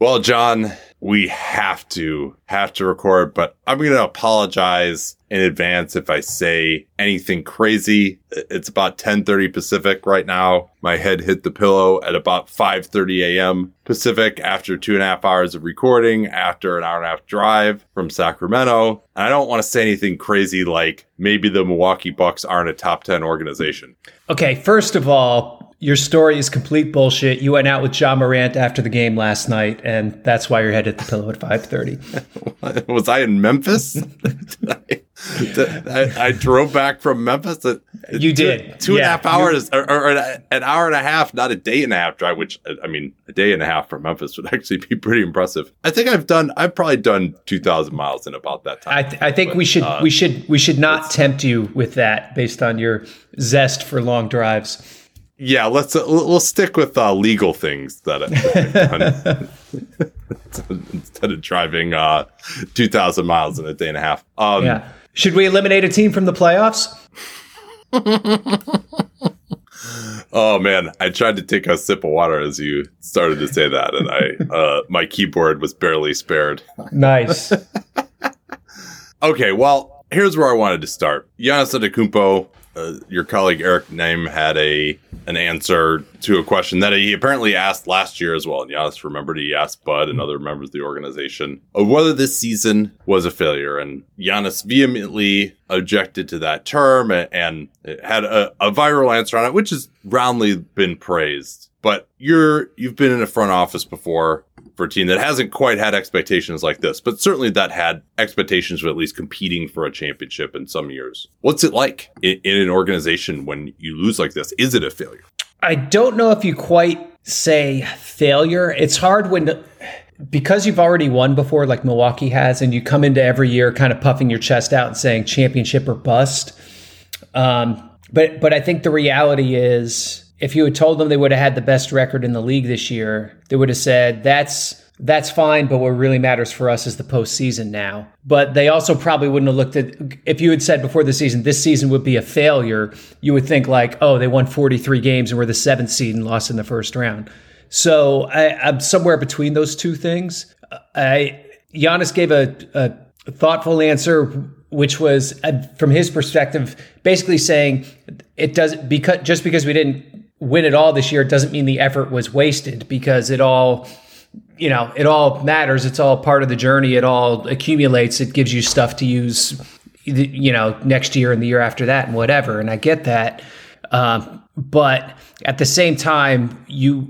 Well, John, we have to record, but I'm going to apologize in advance if I say anything crazy. It's about 10:30 Pacific right now. My head hit the pillow at about 5:30 a.m. Pacific after 2.5 hours of recording, after 1.5 hour drive from Sacramento. And I don't want to say anything crazy like maybe the Milwaukee Bucks aren't a top 10 organization. Okay, first of all, your story is complete bullshit. You went out with Ja Morant after the game last night, and that's why your head hit the pillow at 5:30. Was I in Memphis? I drove back from Memphis. You did. Two and a half hours, or an hour and a half, not a day and a half drive, which, I mean, a day and a half from Memphis would actually be pretty impressive. I think I've probably done 2,000 miles in about that time. I think we should not tempt you with that based on your zest for long drives. Yeah, we'll stick with legal things that I've done instead of driving 2,000 miles in a day and a half. Yeah. Should we eliminate a team from the playoffs? Oh, man, I tried to take a sip of water as you started to say that, and my keyboard was barely spared. Nice. Okay, well, here's where I wanted to start. Giannis Antetokounmpo. Your colleague Eric Name had an answer to a question that he apparently asked last year as well. And Giannis remembered he asked Bud and other members of the organization of whether this season was a failure. And Giannis vehemently objected to that term and had a viral answer on it, which has roundly been praised. But you've been in a front office before for a team that hasn't quite had expectations like this, but certainly that had expectations of at least competing for a championship in some years. What's it like in an organization when you lose like this? Is it a failure? I don't know if you quite say failure. It's hard because you've already won before, like Milwaukee has, and you come into every year kind of puffing your chest out and saying championship or bust. But I think the reality is, if you had told them they would have had the best record in the league this year, they would have said, that's fine, but what really matters for us is the postseason now. But they also probably wouldn't have looked at, if you had said before the season, this season would be a failure, you would think like, oh, they won 43 games and were the 7th seed and lost in the first round. So I'm somewhere between those two things. Giannis gave a thoughtful answer, which was, from his perspective, basically saying just because we didn't win it all this year doesn't mean the effort was wasted, because it all matters. It's all part of the journey. It all accumulates. It gives you stuff to use, next year and the year after that and whatever. And I get that. But at the same time, I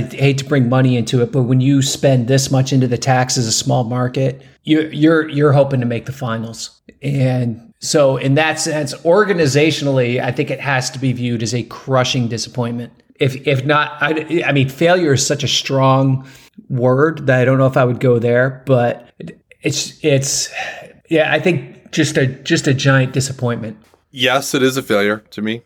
hate to bring money into it, but when you spend this much into the tax as a small market, you're hoping to make the finals. And so in that sense, organizationally, I think it has to be viewed as a crushing disappointment. If not, I mean, failure is such a strong word that I don't know if I would go there, but it's I think just a giant disappointment. Yes, it is a failure to me.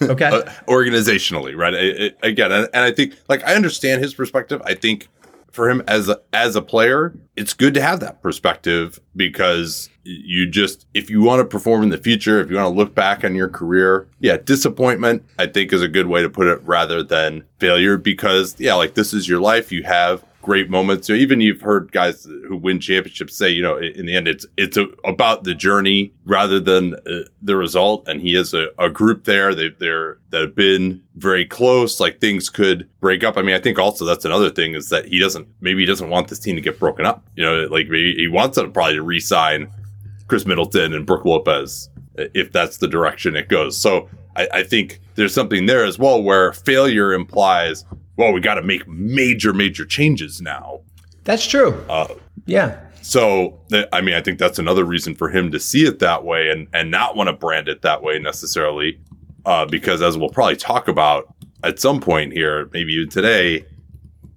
Okay. Organizationally, right? I think, like, I understand his perspective. I think for him as a player, it's good to have that perspective, because you just, if you want to perform in the future, if you want to look back on your career, disappointment, I think, is a good way to put it rather than failure, because, this is your life. You have great moments. So even you've heard guys who win championships say, in the end, it's about the journey rather than the result. And he has a group there that have been very close. Like, things could break up. I mean, I think also that's another thing, is that he doesn't want this team to get broken up. Maybe he wants them probably to re-sign Chris Middleton and Brooke Lopez if that's the direction it goes. So I think there's something there as well, where failure implies, well, we got to make major, major changes now. That's true. Yeah. So, I mean, I think that's another reason for him to see it that way and not want to brand it that way necessarily, because as we'll probably talk about at some point here, maybe even today,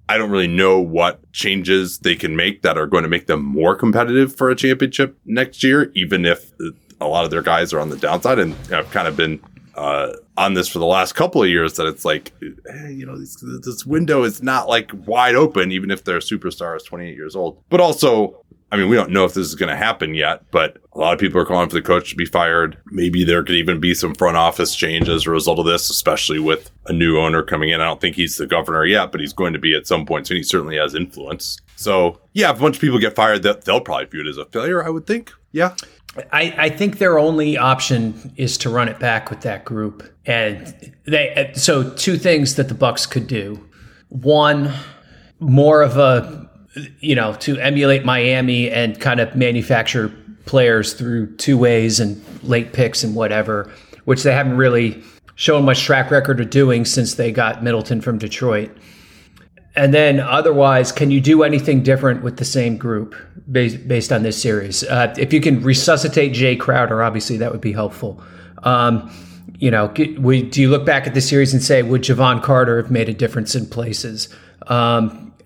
I don't really know what changes they can make that are going to make them more competitive for a championship next year, even if a lot of their guys are on the downside. And I've kind of been on this for the last couple of years that it's like, this window is not like wide open, even if their superstar is 28 years old. But also, I mean, we don't know if this is going to happen yet, but a lot of people are calling for the coach to be fired. Maybe there could even be some front office change as a result of this, especially with a new owner coming in. I don't think he's the governor yet, but he's going to be at some point soon. He certainly has influence. So, yeah, if a bunch of people get fired, they'll probably view it as a failure, I would think. Yeah. I think their only option is to run it back with that group. And so two things that the Bucks could do. One, more of a... to emulate Miami and kind of manufacture players through two ways and late picks and whatever, which they haven't really shown much track record of doing since they got Middleton from Detroit. And then otherwise, can you do anything different with the same group based on this series? If you can resuscitate Jay Crowder, obviously that would be helpful. Do you look back at the series and say, would Javon Carter have made a difference in places? Can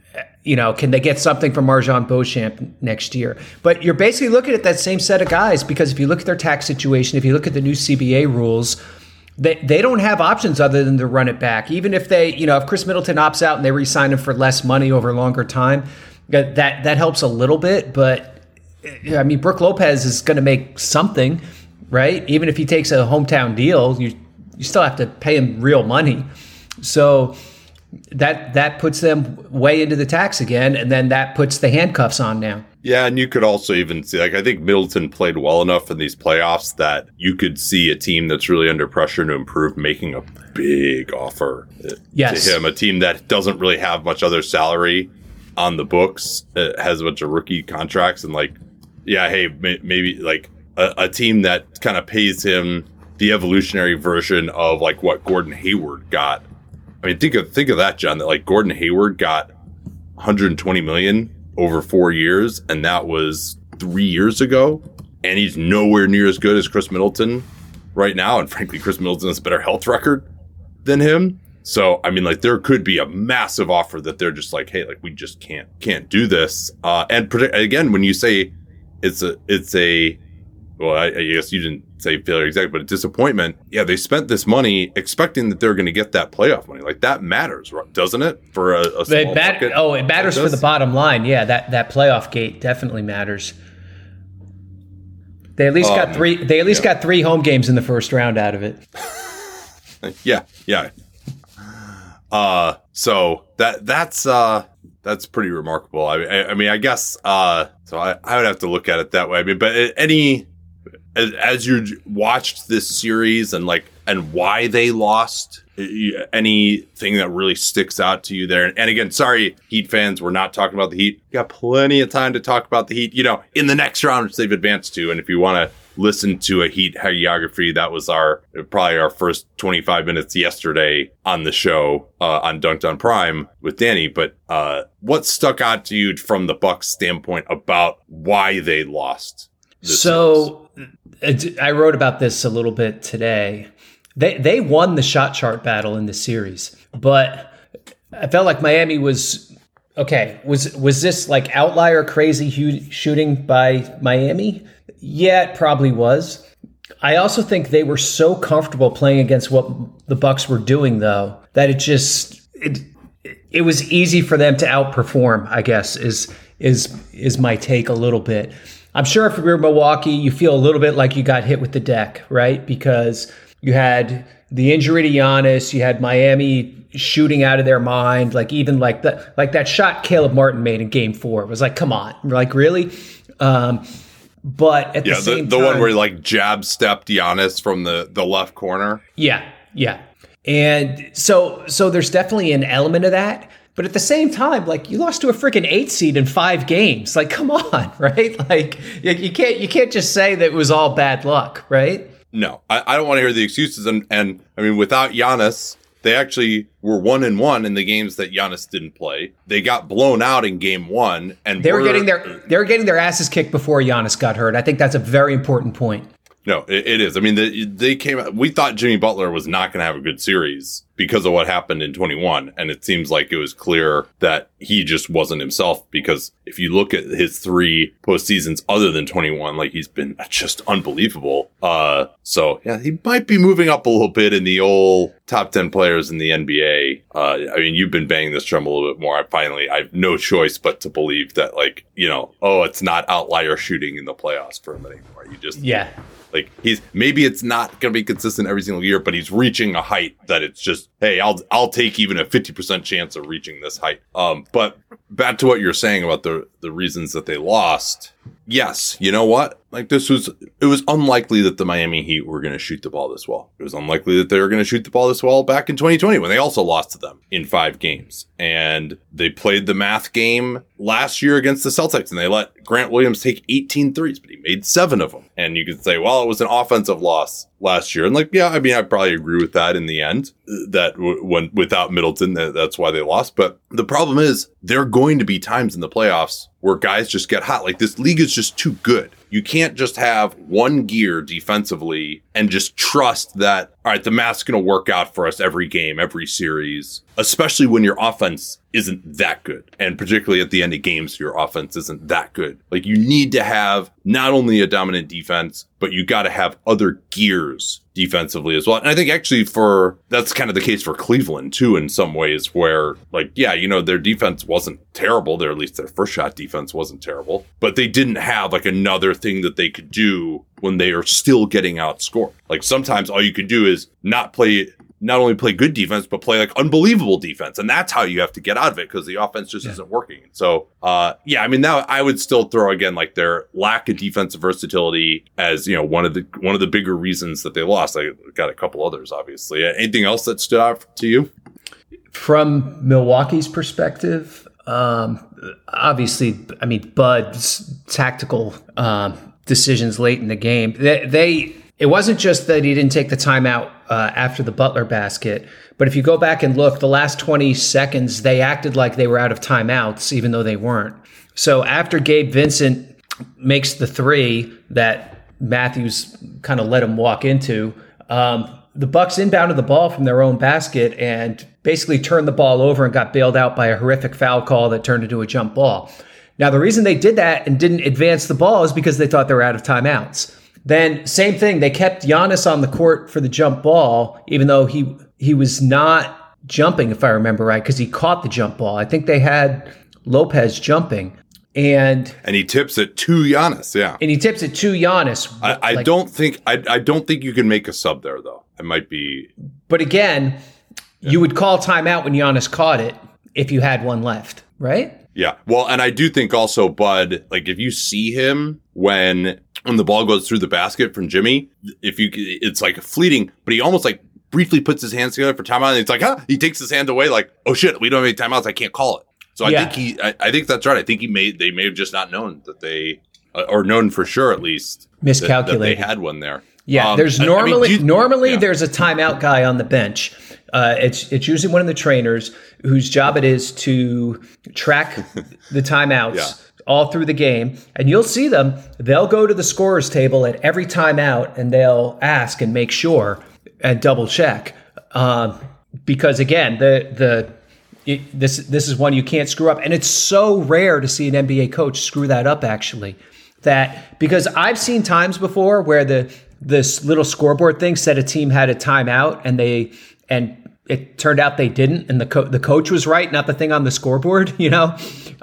they get something from Marjon Beauchamp next year? But you're basically looking at that same set of guys, because if you look at their tax situation, if you look at the new CBA rules, they don't have options other than to run it back. Even if they, if Chris Middleton opts out and they re-sign him for less money over a longer time, that helps a little bit. But, Brooke Lopez is going to make something, right? Even if he takes a hometown deal, you still have to pay him real money. So... That puts them way into the tax again, and then that puts the handcuffs on now. Yeah, and you could also even see, I think Middleton played well enough in these playoffs that you could see a team that's really under pressure to improve making a big offer to him. A team that doesn't really have much other salary on the books, has a bunch of rookie contracts, and maybe like a team that kind of pays him the evolutionary version of like what Gordon Hayward got. I mean, think of that, John, that like Gordon Hayward got $120 million over 4 years, and that was 3 years ago. And he's nowhere near as good as Chris Middleton right now. And frankly, Chris Middleton has a better health record than him. So, I mean, like there could be a massive offer that they're just like, hey, like we just can't do this. And again, when you say it's a well, I guess you didn't say failure exactly, but a disappointment. Yeah, they spent this money expecting that they're going to get that playoff money. Like that matters, doesn't it? For a small bucket. Oh, it matters for the bottom line. Yeah, that playoff gate definitely matters. They at least got three. They at least got three home games in the first round out of it. Yeah. So that's pretty remarkable. I would have to look at it that way. I mean, but any. As you watched this series and why they lost, anything that really sticks out to you there? And again, sorry, Heat fans, we're not talking about the Heat. You got plenty of time to talk about the Heat, in the next round, which they've advanced to. And if you want to listen to a Heat hagiography, that was probably our first 25 minutes yesterday on the show on Dunked on Prime with Danny. But what stuck out to you from the Bucks' standpoint about why they lost? So I wrote about this a little bit today. They won the shot chart battle in the series, but I felt like Miami was okay. Was this like outlier crazy shooting by Miami? Yeah, it probably was. I also think they were so comfortable playing against what the Bucks were doing, though, that it was easy for them to outperform, I guess, is my take a little bit. I'm sure if you're Milwaukee, you feel a little bit like you got hit with the deck, right? Because you had the injury to Giannis, you had Miami shooting out of their mind, that shot Caleb Martin made in Game 4 was like, come on, like really? But at the same time, the one where he like jab stepped Giannis from the left corner. Yeah. And so there's definitely an element of that. But at the same time, like you lost to a freaking 8 seed in 5 games. Like, come on, right? Like you can't just say that it was all bad luck, right? No, I don't want to hear the excuses. And I mean, without Giannis, they actually were 1-1 in the games that Giannis didn't play. They got blown out in Game 1, and they were getting their asses kicked before Giannis got hurt. I think that's a very important point. No, it is. I mean, they came out. We thought Jimmy Butler was not going to have a good series because of what happened in 21. And it seems like it was clear that he just wasn't himself, because if you look at his three postseasons other than 21, like, he's been just unbelievable. So, yeah, he might be moving up a little bit in the old top 10 players in the NBA. I mean, you've been banging this drum a little bit more. I have no choice but to believe that, like, you know, oh, it's not outlier shooting in the playoffs for him anymore. You just, yeah. Like, he's, maybe it's not going to be consistent every single year, but he's reaching a height that it's just, hey, I'll take even a 50% chance of reaching this height. But back to what you're saying about the reasons that they lost. Yes, you know what? Like, it was unlikely that the Miami Heat were going to shoot the ball this well. It was unlikely that they were going to shoot the ball this well back in 2020, when they also lost to them in 5 games. And they played the math game last year against the Celtics, and they let Grant Williams take 18 threes, but he made 7 of them. And you could say, well, it was an offensive loss last year. And, like, yeah, I mean, I probably agree with that in the end, that when without Middleton, that's why they lost. But the problem is, there are going to be times in the playoffs where guys just get hot. Like, this league is just too good. You can't just have one gear defensively and just trust that, all right, the math's going to work out for us every game, every series, especially when your offense isn't that good. And particularly at the end of games, your offense isn't that good. Like, you need to have not only a dominant defense, but you got to have other gears defensively as well. And I think actually that's kind of the case for Cleveland too, in some ways, where, like, yeah, you know, their defense wasn't terrible. At least their first shot defense wasn't terrible, but they didn't have, like, another thing that they could do when they are still getting outscored. Like, sometimes all you can do is not only play good defense, but play, like, unbelievable defense. And that's how you have to get out of it, because the offense just isn't working. So, yeah, I mean, now I would still throw, again, like, their lack of defensive versatility as, you know, one of the bigger reasons that they lost. I got a couple others, obviously. Anything else that stood out to you? From Milwaukee's perspective, obviously, I mean, Bud's tactical decisions late in the game. It wasn't just that he didn't take the timeout after the Butler basket, but if you go back and look, the last 20 seconds, they acted like they were out of timeouts, even though they weren't. So after Gabe Vincent makes the three that Matthews kind of let him walk into, the Bucks inbounded the ball from their own basket and basically turned the ball over and got bailed out by a horrific foul call that turned into a jump ball. Now, the reason they did that and didn't advance the ball is because they thought they were out of timeouts. Then same thing, they kept Giannis on the court for the jump ball, even though he was not jumping, if I remember right, because he caught the jump ball. I think they had Lopez jumping. And he tips it to Giannis, yeah. And he tips it to Giannis. I don't think you can make a sub there, though. It might be. But again, yeah, you would call timeout when Giannis caught it if you had one left, right? Yeah. Well, and I do think also, Bud, like, if you see him when the ball goes through the basket from Jimmy, it's like fleeting, but he almost, like, briefly puts his hands together for timeout, and it's like, he takes his hand away, like, oh shit, we don't have any timeouts, I can't call it. So yeah. I think that's right. I think they may have just not known that they, or known for sure at least, miscalculated that they had one there. Yeah, there's normally there's a timeout guy on the bench. It's usually one of the trainers whose job it is to track the timeouts. Yeah. All through the game, and you'll see them. They'll go to the scorer's table at every timeout, and they'll ask and make sure and double check, because again, this is one you can't screw up, and it's so rare to see an NBA coach screw that up. Actually, because I've seen times before where this little scoreboard thing said a team had a timeout, and it turned out they didn't, and the coach was right, not the thing on the scoreboard, you know?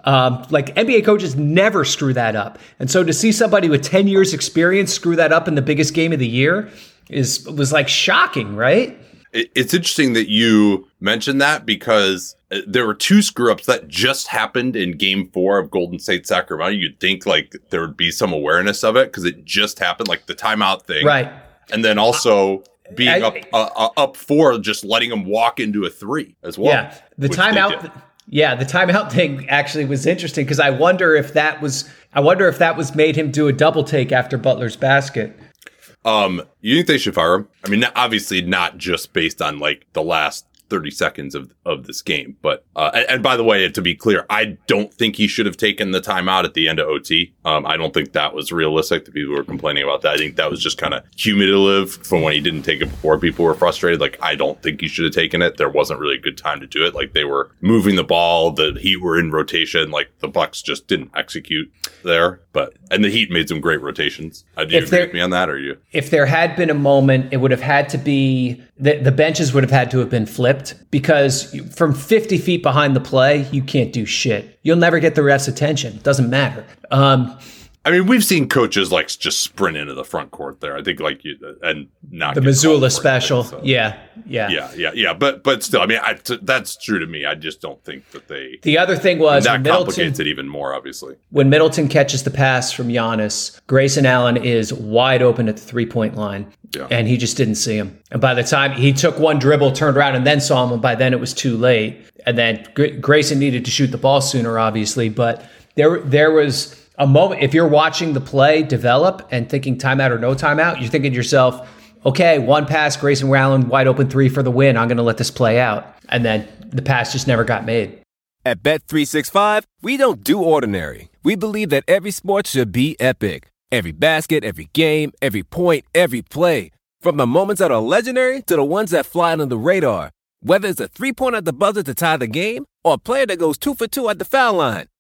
Like, NBA coaches never screw that up. And so to see somebody with 10 years experience screw that up in the biggest game of the year was like shocking, right? It's interesting that you mentioned that, because there were 2 screw-ups that just happened in Game 4 of Golden State Sacramento. You'd think, like, there would be some awareness of it because it just happened, like the timeout thing. Right. And then also being up 4, just letting them walk into a 3 as well. Yeah, the timeout thing actually was interesting, because I wonder if that was made him do a double take after Butler's basket. You think they should fire him? I mean, obviously not just based on, like, the last first 30 seconds of this game. But and by the way, to be clear, I don't think he should have taken the timeout at the end of OT. I don't think that was realistic. The people were complaining about that. I think that was just kind of cumulative from when he didn't take it before. People were frustrated. Like, I don't think he should have taken it. There wasn't really a good time to do it. Like, they were moving the ball. The Heat were in rotation. Like, the Bucks just didn't execute there. But and the Heat made some great rotations. Do you agree with me on that, or you? If there had been a moment, it would have had to be the benches would have had to have been flipped, because from 50 feet behind the play, you can't do shit. You'll never get the ref's attention. It doesn't matter. I mean, we've seen coaches like just sprint into the front court there. I think like you and not the Missoula special. Anything, so. Yeah. But still, I mean, that's true to me. I just don't think that they. The other thing was that complicates it even more. Obviously, when Middleton catches the pass from Giannis, Grayson Allen is wide open at the 3-point line, and he just didn't see him. And by the time he took one dribble, turned around, and then saw him, and by then it was too late. And then Grayson needed to shoot the ball sooner, obviously. But there was. A moment, if you're watching the play develop and thinking timeout or no timeout, you're thinking to yourself, okay, one pass, Grayson Allen, wide open three for the win. I'm going to let this play out. And then the pass just never got made. At Bet365, we don't do ordinary. We believe that every sport should be epic. Every basket, every game, every point, every play. From the moments that are legendary to the ones that fly under the radar. Whether it's a three-pointer at the buzzer to tie the game or a player that goes 2 for 2 at the foul line.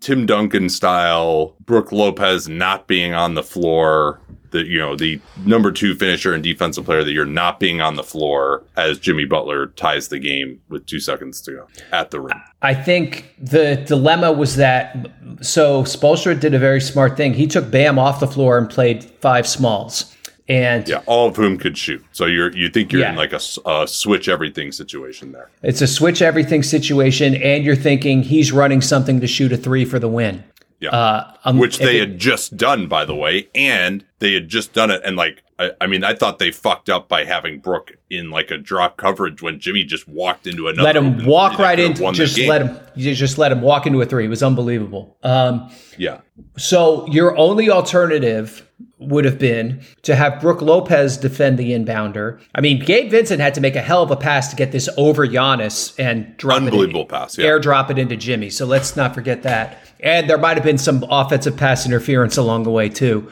Tim Duncan style, Brooke Lopez not being on the floor, the number 2 finisher and defensive player that you're not being on the floor as Jimmy Butler ties the game with 2 seconds to go at the rim? I think the dilemma was that, so Spoelstra did a very smart thing. He took Bam off the floor and played 5 smalls. And yeah, all of whom could shoot. So you think you're in like a switch everything situation there. It's a switch everything situation, and you're thinking he's running something to shoot a 3 for the win. Yeah, which they had just done, by the way, and they had just done it. And like, I mean, I thought they fucked up by having Brooke in like a drop coverage when Jimmy just walked into another. Let him walk right into. Just let him walk into a 3. It was unbelievable. Yeah. So your only alternative would have been to have Brooke Lopez defend the inbounder. I mean, Gabe Vincent had to make a hell of a pass to get this over Giannis and drop unbelievable it pass, airdrop it into Jimmy. So let's not forget that. And there might have been some offensive pass interference along the way too.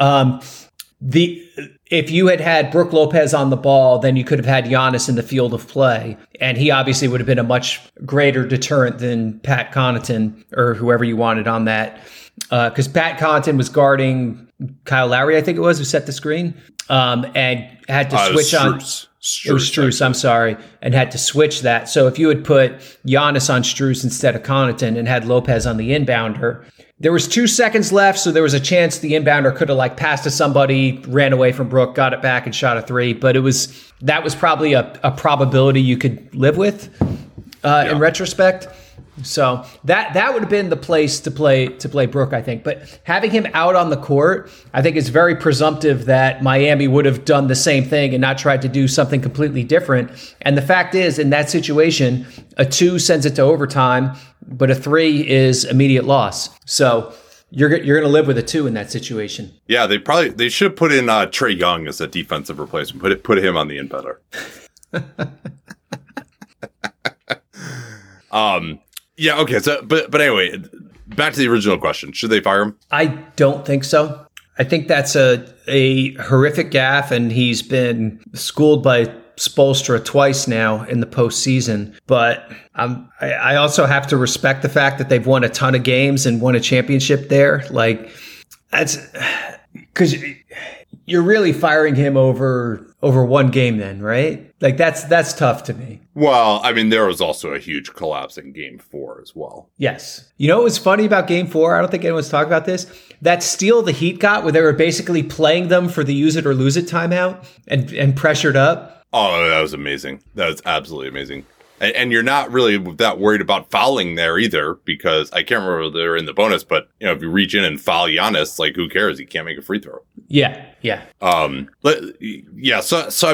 If you had Brooke Lopez on the ball, then you could have had Giannis in the field of play. And he obviously would have been a much greater deterrent than Pat Connaughton or whoever you wanted on that. Because Pat Connaughton was guarding Kyle Lowry, I think it was, who set the screen, and had to switch on. It was Strus, I'm sorry, and had to switch that. So if you had put Giannis on Strus instead of Connaughton and had Lopez on the inbounder, there was 2 seconds left, so there was a chance the inbounder could have like passed to somebody, ran away from Brooke, got it back, and shot a 3. But that was probably a probability you could live with in retrospect. So that would have been the place to play Brooke, I think. But having him out on the court, I think it's very presumptive that Miami would have done the same thing and not tried to do something completely different. And the fact is, in that situation, a 2 sends it to overtime, but a 3 is immediate loss. So you're going to live with a 2 in that situation. Yeah, they should have put in Trae Young as a defensive replacement. Put him on the inbounder. Yeah, okay. So, but anyway, back to the original question. Should they fire him? I don't think so. I think that's a horrific gaffe, and he's been schooled by Spoelstra twice now in the postseason. But I also have to respect the fact that they've won a ton of games and won a championship there. Like, that's because you're really firing him over one game then, right? Like that's tough to me. Well, I mean, there was also a huge collapse in Game 4 as well. Yes. You know what was funny about Game 4? I don't think anyone's talking about this. That steal the Heat got where they were basically playing them for the use it or lose it timeout and pressured up. Oh, that was amazing. That was absolutely amazing. And you're not really that worried about fouling there either, because I can't remember if they're in the bonus, but you know, if you reach in and foul Giannis, like who cares? He can't make a free throw. Yeah. So I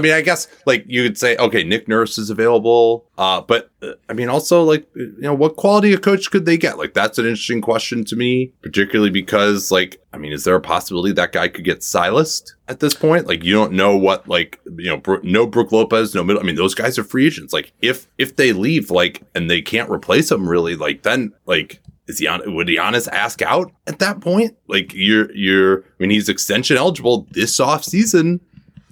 mean, I guess like you could say, okay, Nick Nurse is available. But I mean, also like, you know, what quality of coach could they get? Like, that's an interesting question to me, particularly because like, I mean, is there a possibility that guy could get silenced at this point? Like, you don't know what, like, you know, no Brooke Lopez, no Middleton. I mean, those guys are free agents. Like if they leave, like, and they can't replace them really, like then like, would Giannis ask out at that point? Like I mean, he's extension eligible this offseason.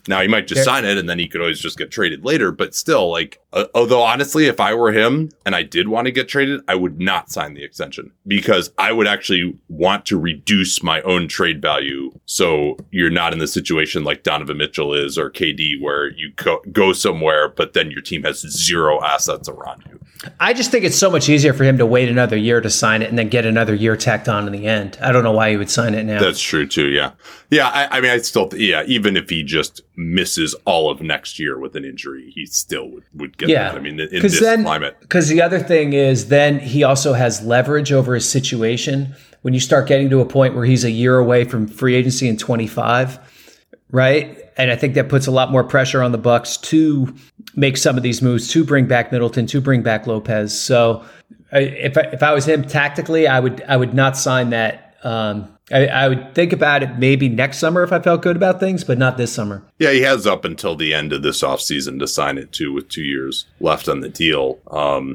Now he might just sign it and then he could always just get traded later. But still, like, although honestly, if I were him and I did want to get traded, I would not sign the extension because I would actually want to reduce my own trade value. So you're not in the situation like Donovan Mitchell is or KD where you go somewhere, but then your team has zero assets around you. I just think it's so much easier for him to wait another year to sign it and then get another year tacked on in the end. I don't know why he would sign it now. That's true too. Yeah. Yeah. I mean, I still, even if he just misses all of next year with an injury, he still would get that. I mean, in this climate. Because the other thing is then he also has leverage over his situation. When you start getting to a point where he's a year away from free agency in 25, right? And I think that puts a lot more pressure on the Bucks to make some of these moves, to bring back Middleton, to bring back Lopez. So if I was him tactically, I would not sign that. I would think about it maybe next summer if I felt good about things, but not this summer. Yeah, he has up until the end of this offseason to sign it too, with 2 years left on the deal.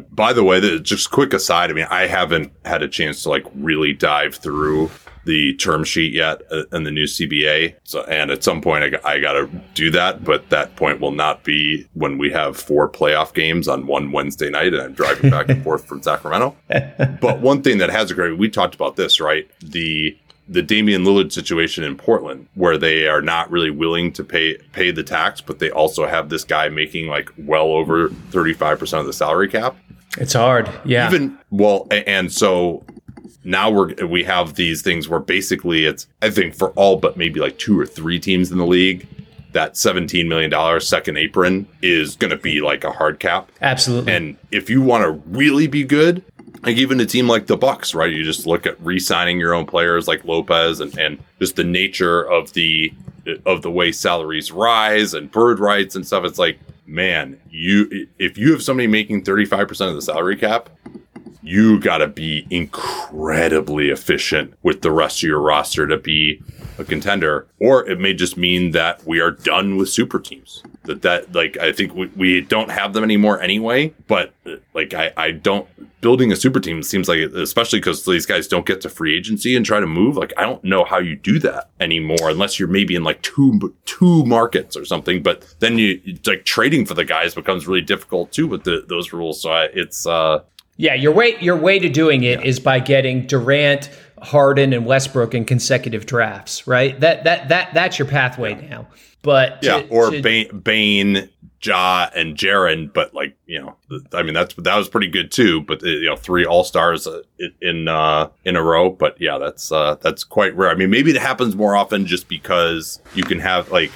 By the way, just quick aside, I mean, I haven't had a chance to like really dive through the term sheet yet and the new CBA. So, and at some point I got to do that, but that point will not be when we have 4 playoff games on one Wednesday night and I'm driving back and forth from Sacramento. But one thing that has occurred, we talked about this, right? The Damian Lillard situation in Portland, where they are not really willing to pay the tax, but they also have this guy making like well over 35% of the salary cap. It's hard. Yeah. And so now we have these things where basically it's, I think for all but maybe like 2 or 3 teams in the league, that $17 million second apron is going to be like a hard cap. Absolutely. And if you want to really be good, like even a team like the Bucks, right? You just look at re-signing your own players like Lopez and just the nature of the way salaries rise and bird rights and stuff. It's like, man, if you have somebody making 35% of the salary cap, you got to be incredibly efficient with the rest of your roster to be a contender. Or it may just mean that we are done with super teams. That like, I think we don't have them anymore anyway, but like, I don't, building a super team seems like, especially because these guys don't get to free agency and try to move. Like, I don't know how you do that anymore unless you're maybe in like two markets or something, but then you like trading for the guys becomes really difficult too with those rules. So your way to doing it is by getting Durant, Harden, and Westbrook in consecutive drafts, right? That's your pathway now. But Bane, Ja, and Jaren, but like, you know, I mean that was pretty good too. But you know, 3 all-stars in a row. But yeah, that's quite rare. I mean, maybe it happens more often just because you can have like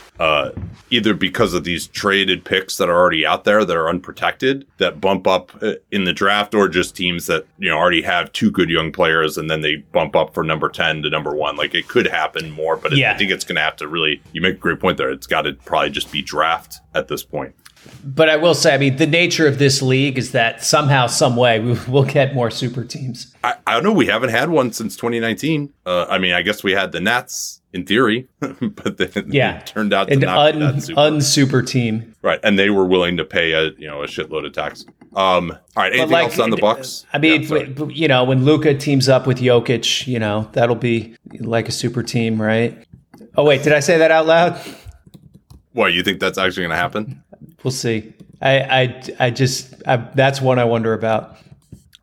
either because of these traded picks that are already out there that are unprotected that bump up in the draft, or just teams that, you know, already have 2 good young players and then they bump up from number 10 to number 1. Like, it could happen more, but I think it's going to have to really. You make a great point there. It's got to probably just be draft at this point. But I will say, I mean, the nature of this league is that somehow, some way, we'll get more super teams. I don't know. We haven't had one since 2019. I mean, I guess we had the Nets in theory, but then it turned out to not be that super. Unsuper team, right? And they were willing to pay a shitload of tax. All right, anything else on the Bucks? I mean, you know, when Luka teams up with Jokic, you know, that'll be like a super team, right? Oh wait, did I say that out loud? What, you think that's actually going to happen? We'll see. I that's one I wonder about.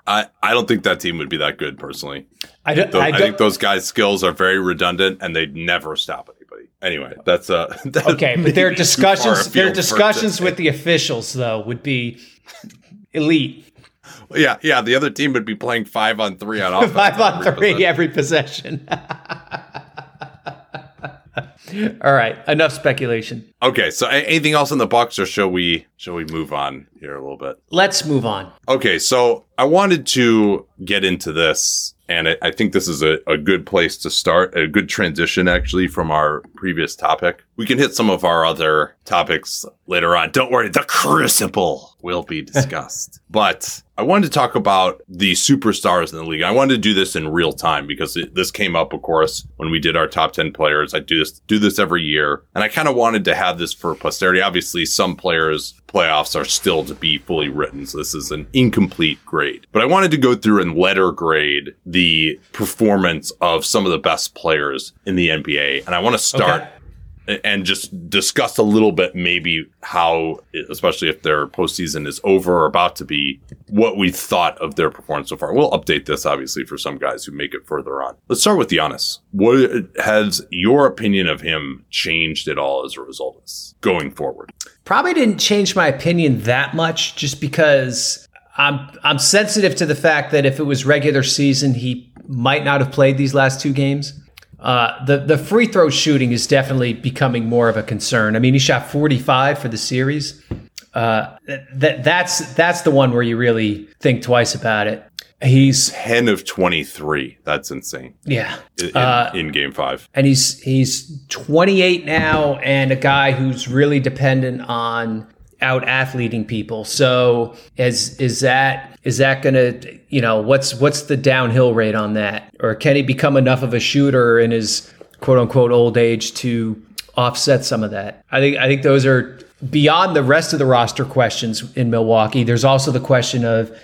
I don't think that team would be that good personally. I think those guys' skills are very redundant and they'd never stop anybody. Anyway, that's okay. But their discussions with the officials though would be elite. Yeah. The other team would be playing 5-on-3 on offense. 5-on-3 every possession. All right, enough speculation. Okay, so anything else in the Bucks, or shall we move on here a little bit? Let's move on. Okay, so I wanted to get into this And I think this is a good place to start, a good transition, actually, from our previous topic. We can hit some of our other topics later on. Don't worry, the crucible will be discussed. But I wanted to talk about the superstars in the league. I wanted to do this in real time because this came up, of course, when we did our top 10 players. I do this every year. And I kind of wanted to have this for posterity. Obviously, some players' playoffs are still to be fully written, so this is an incomplete grade. But I wanted to go through and letter grade the performance of some of the best players in the NBA. And I want to start... Okay. And just discuss a little bit maybe how, especially if their postseason is over or about to be, what we thought of their performance so far. We'll update this, obviously, for some guys who make it further on. Let's start with Giannis. What has your opinion of him changed at all as a result of this going forward? Probably didn't change my opinion that much just because I'm sensitive to the fact that if it was regular season, he might not have played these last two games. The free throw shooting is definitely becoming more of a concern. I mean, he shot 45 for the series. That's the one where you really think twice about it. He's 10 of 23. That's insane. Yeah. In game 5. And he's 28 now and a guy who's really dependent on out-athleting people. So is that going to, what's the downhill rate on that? Or can he become enough of a shooter in his quote unquote old age to offset some of that? I think those are beyond the rest of the roster questions in Milwaukee. There's also the question of,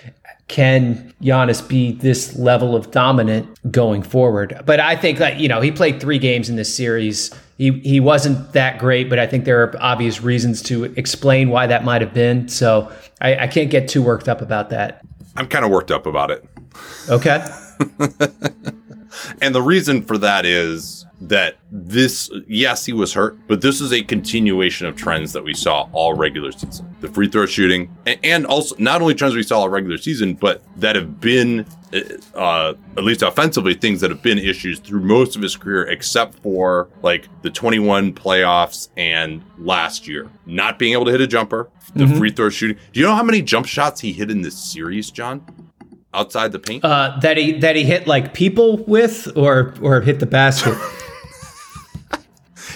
can Giannis be this level of dominant going forward? But I think that, he played 3 games in this series. He wasn't that great, but I think there are obvious reasons to explain why that might have been. So I can't get too worked up about that. I'm kind of worked up about it. Okay. And the reason for that is that yes, he was hurt, but this is a continuation of trends that we saw all regular season. The free throw shooting, and also not only trends we saw all regular season, but that have been, at least offensively, things that have been issues through most of his career, except for like the 21 playoffs and last year. Not being able to hit a jumper, the free throw shooting. Do you know how many jump shots he hit in this series, John? Outside the paint? That he hit like people with or hit the basket?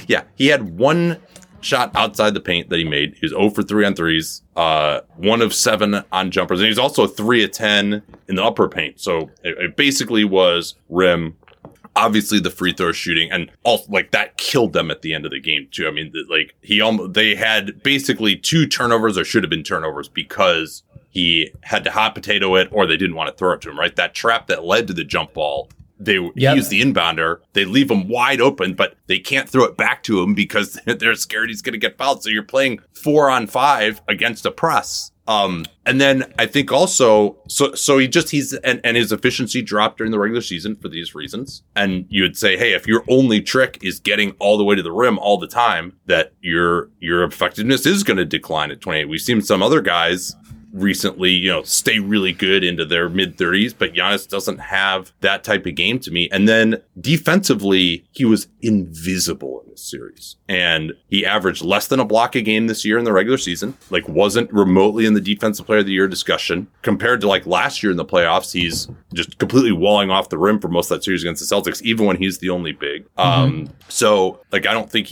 Yeah, he had 1 shot outside the paint that he made. He was 0 for 3 on threes, 1 of 7 on jumpers. And he's also 3 of 10 in the upper paint. So it basically was rim, obviously the free throw shooting, and all like that killed them at the end of the game too. I mean, like they had basically 2 turnovers, or should have been turnovers, because he had to hot potato it or they didn't want to throw it to him, right? That trap that led to the jump ball. He was the inbounder. They leave him wide open, but they can't throw it back to him because they're scared he's going to get fouled. So you're playing 4-on-5 against a press. And then I think also, so he's his efficiency dropped during the regular season for these reasons. And you would say, hey, if your only trick is getting all the way to the rim all the time, that your effectiveness is going to decline at 28. We've seen some other guys recently, stay really good into their mid-30s, but Giannis doesn't have that type of game to me. And then defensively, he was invisible in this series. And he averaged less than a block a game this year in the regular season, like wasn't remotely in the defensive player of the year discussion. Compared to like last year in the playoffs, he's just completely walling off the rim for most of that series against the Celtics, even when he's the only big. So like, I don't think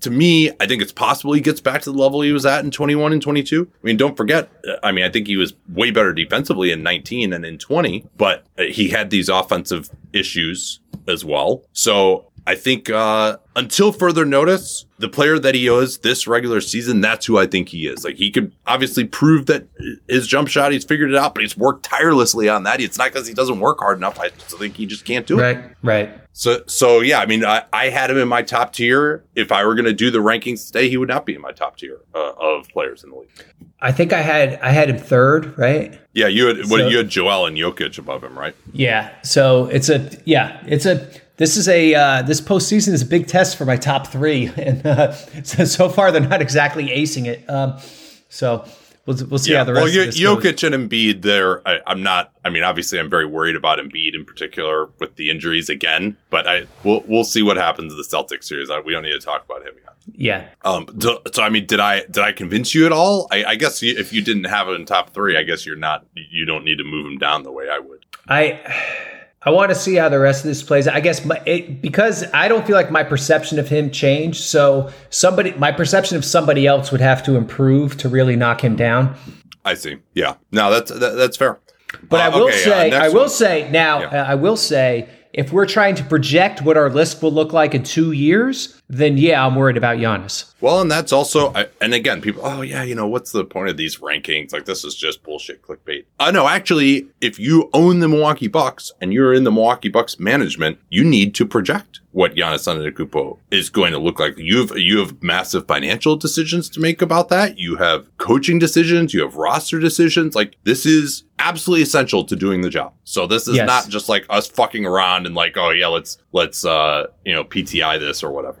to me, I think it's possible he gets back to the level he was at in 21 and 22. I mean, don't forget, I think he was way better defensively in 19 and in 20, but he had these offensive issues as well. So I think until further notice, the player that he is this regular season, that's who I think he is. Like, he could obviously prove that his jump shot, he's figured it out, but he's worked tirelessly on that. It's not because he doesn't work hard enough. I just think he just can't do it. Right. So yeah, I mean, I had him in my top tier. If I were going to do the rankings today, he would not be in my top tier of players in the league. I think I had him third, right? Yeah, you had Joel and Jokic above him, right? Yeah. So this postseason is a big test for my top 3, and so far they're not exactly acing it. So we'll see how the rest of this Jokic goes. And Embiid there. Obviously I'm very worried about Embiid in particular with the injuries again, but we'll see what happens in the Celtics series. We don't need to talk about him yet. Yeah. Did I convince you at all? I guess if you didn't have it in top 3, I guess you don't need to move him down the way I would. I want to see how the rest of this plays. I guess because I don't feel like my perception of him changed. So my perception of somebody else would have to improve to really knock him down. I see. Yeah. No, that's fair. But I will say, if we're trying to project what our list will look like in 2 years, then yeah, I'm worried about Giannis. Well, and that's also, and again, people, what's the point of these rankings? Like, this is just bullshit clickbait. No, actually, if you own the Milwaukee Bucks and you're in the Milwaukee Bucks management, you need to project what Giannis Antetokounmpo is going to look like. You have massive financial decisions to make about that. You have coaching decisions. You have roster decisions. Like, this is absolutely essential to doing the job. So this is not just like us fucking around and like, oh yeah, let's PTI this or whatever.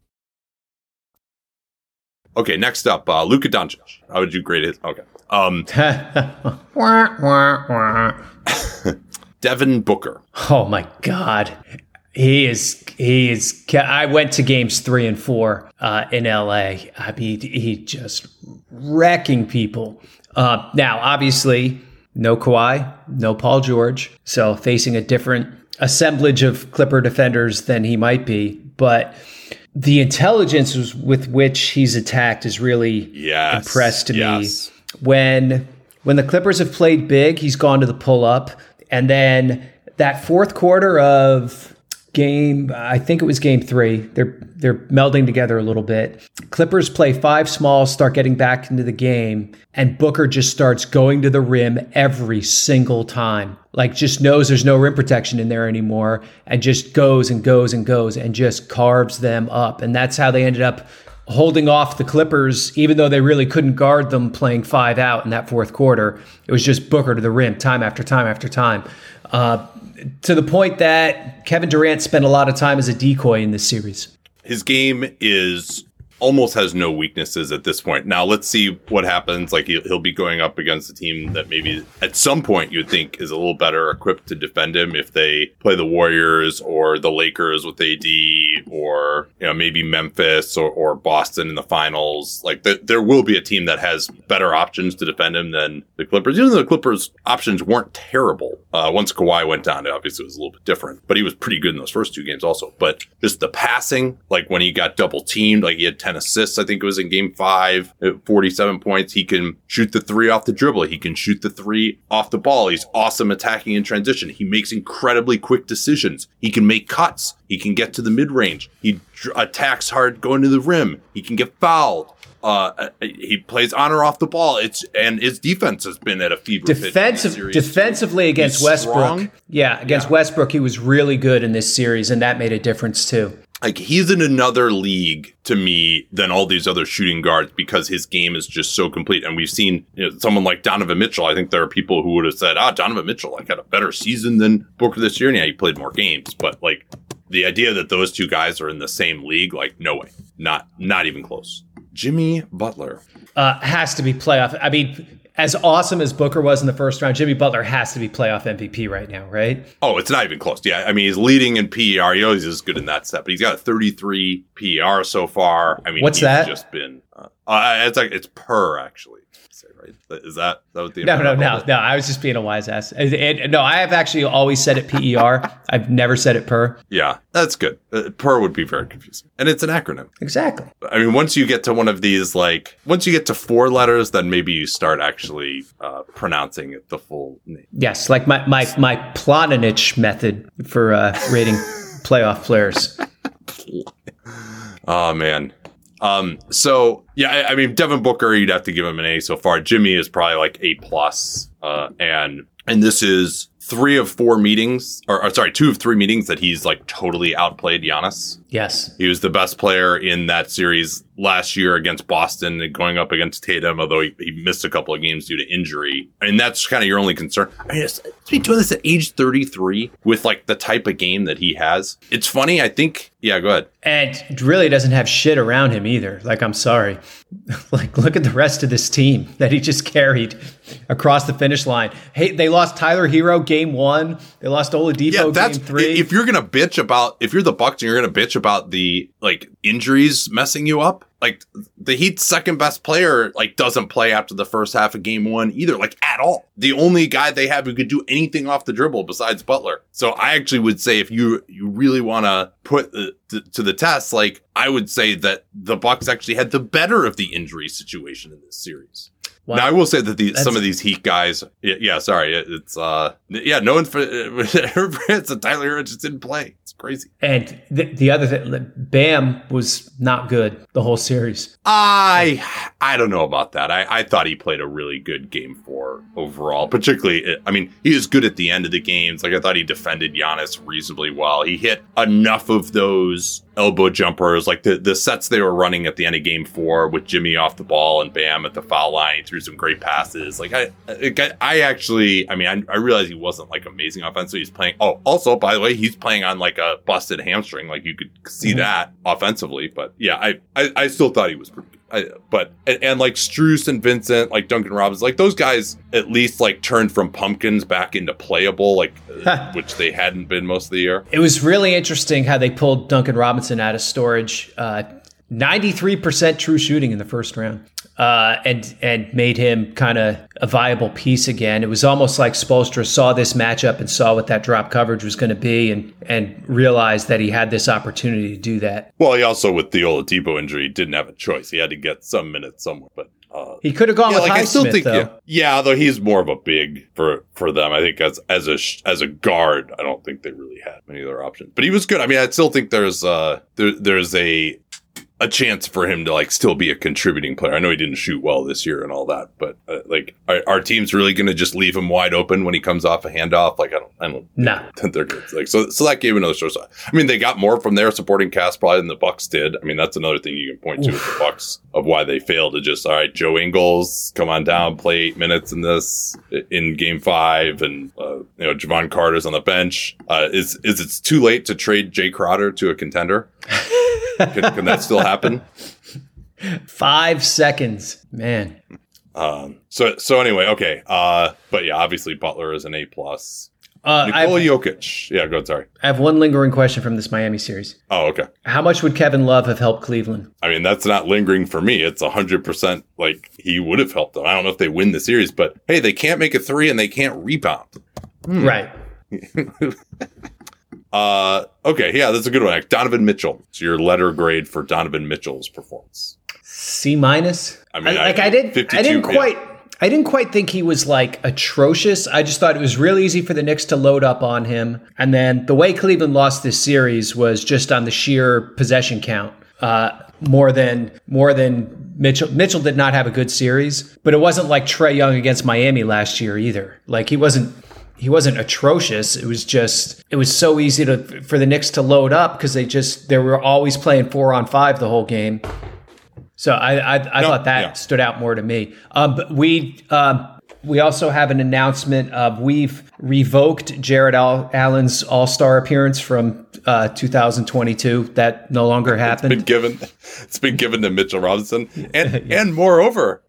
Okay, next up, Luka Doncic. How would you grade it? Okay. Devin Booker. Oh my God. He is. I went to games 3 and 4 in L.A. I mean, he just wrecking people. Now, obviously, no Kawhi, no Paul George. So facing a different assemblage of Clipper defenders than he might be. But the intelligence with which he's attacked is really impressed to me. When the Clippers have played big, he's gone to the pull-up. And then that fourth quarter of game, I think it was game 3, they're melding together a little bit. Clippers play 5 small, start getting back into the game, and Booker just starts going to the rim every single time. Like, just knows there's no rim protection in there anymore and just goes and just carves them up. And that's how they ended up holding off the Clippers, even though they really couldn't guard them playing 5 out in that fourth quarter. It was just Booker to the rim time after time after time. To the point that Kevin Durant spent a lot of time as a decoy in this series. His game is almost has no weaknesses at this point. Now, let's see what happens. Like, he'll be going up against a team that maybe at some point you'd think is a little better equipped to defend him if they play the Warriors or the Lakers with AD or, maybe Memphis or Boston in the finals. Like, there will be a team that has better options to defend him than the Clippers. Even though the Clippers' options weren't terrible. Once Kawhi went down, it obviously was a little bit different, but he was pretty good in those first 2 games also. But just the passing, like when he got double teamed, like he had 10 assists, I think it was in game 5, at 47 points. He can shoot the 3 off the dribble. He can shoot the 3 off the ball. He's awesome attacking in transition. He makes incredibly quick decisions. He can make cuts. He can get to the mid-range. He attacks hard going to the rim. He can get fouled. He plays on or off the ball. His defense has been at a fever pitch. Defensively against Westbrook. Strong. Yeah, Westbrook, he was really good in this series, and that made a difference too. Like, he's in another league to me than all these other shooting guards because his game is just so complete. And we've seen someone like Donovan Mitchell. I think there are people who would have said, Donovan Mitchell, like, had a better season than Booker this year. And yeah, he played more games. But, like, the idea that those 2 guys are in the same league, like, no way. Not even close. Jimmy Butler. Has to be playoff. I mean, as awesome as Booker was in the first round, Jimmy Butler has to be playoff MVP right now, right? Oh, it's not even close. Yeah, I mean, he's leading in PER. He always is good in that step, but he's got a 33 PER so far. I mean, what's he's that? Just been it's per actually. Right? Is that what the no? I was just being a wise ass. No, I have actually always said it PER. I've never said it per. Yeah, that's good. Per would be very confusing, and it's an acronym. Exactly. I mean, once you get to one of these, like once you get to 4 letters, then maybe you start actually pronouncing it the full name. Yes, like my Plotnich method for rating playoff players. Oh man. So yeah, I mean, Devin Booker, you'd have to give him an A so far. Jimmy is probably like A+. And this is 2 of 3 meetings that he's like totally outplayed Giannis. Yes. He was the best player in that series last year against Boston and going up against Tatum, although he missed a couple of games due to injury. I mean, that's kind of your only concern. I mean, to be doing this at age 33 with like the type of game that he has. It's funny, I think. Yeah, go ahead. And really doesn't have shit around him either. Like, I'm sorry. Like, look at the rest of this team that he just carried across the finish line. Hey, they lost Tyler Hero game one. They lost Oladipo game three. If you're going to bitch about, if you're the Bucks and you're going to bitch about the like injuries messing you up, like the Heat's second best player like doesn't play after the first half of game one either, like at all. The only guy they have who could do anything off the dribble besides Butler. So I actually would say if you really want to put to the test, like I would say that the Bucks actually had the better of the injury situation in this series. Wow. Now I will say that some of these Heat guys, no one, Tyler Hero just didn't play. It's crazy. And the other thing, Bam was not good the whole series. I don't know about that. I thought he played a really good game four overall, particularly. I mean, he was good at the end of the games. Like I thought he defended Giannis reasonably well. He hit enough of those elbow jumpers, like the sets they were running at the end of game four with Jimmy off the ball and Bam at the foul line. He threw some great passes. Like I realize he wasn't like amazing offensively. He's playing. Oh, also, by the way, he's playing on like a busted hamstring. Like you could see that offensively. But yeah, I still thought he was pretty good. But like Strus and Vincent, like Duncan Robinson, like those guys at least like turned from pumpkins back into playable, like which they hadn't been most of the year. It was really interesting how they pulled Duncan Robinson out of storage. 93% true shooting in the first round. And made him kind of a viable piece again. It was almost like Spoelstra saw this matchup and saw what that drop coverage was going to be and realized that he had this opportunity to do that. Well, he also, with the Oladipo injury, didn't have a choice. He had to get some minutes somewhere, but he could have gone with Highsmith, I still think, though. Yeah, although he's more of a big for them. I think as a guard, I don't think they really had many other options. But he was good. I mean, I still think there's a chance for him to like still be a contributing player. I know he didn't shoot well this year and all that, but like our team's really going to just leave him wide open when he comes off a handoff. Like I don't think they're good. Like so that gave another source. I mean, they got more from their supporting cast probably than the Bucks did. I mean, that's another thing you can point to with the Bucks of why they failed to just, all right, Joe Ingles, come on down, play 8 minutes in this in game five, and Javon Carter's on the bench. Is it's too late to trade Jay Crowder to a contender? Can that still happen? 5 seconds, man. So anyway, okay. But yeah, obviously Butler is an A+. Nikola Jokic. Yeah, go ahead, sorry. I have one lingering question from this Miami series. Oh, okay. How much would Kevin Love have helped Cleveland? I mean, that's not lingering for me. It's 100% like he would have helped them. I don't know if they win the series, but hey, they can't make a three and they can't rebound. Right. Okay, yeah, that's a good one. Donovan Mitchell. So your letter grade for Donovan Mitchell's performance? C-. I mean, I didn't quite think he was like atrocious. I just thought it was real easy for the Knicks to load up on him, and then the way Cleveland lost this series was just on the sheer possession count. More than Mitchell. Mitchell did not have a good series, but it wasn't like Trae Young against Miami last year either. Like he wasn't atrocious. It was so easy for the Knicks to load up because they were always playing 4-on-5 the whole game. So I thought that stood out more to me. But we also have an announcement. We've revoked Jared Allen's All-Star appearance from 2022. That no longer happened. It's been given to Mitchell Robinson. And yeah. And moreover,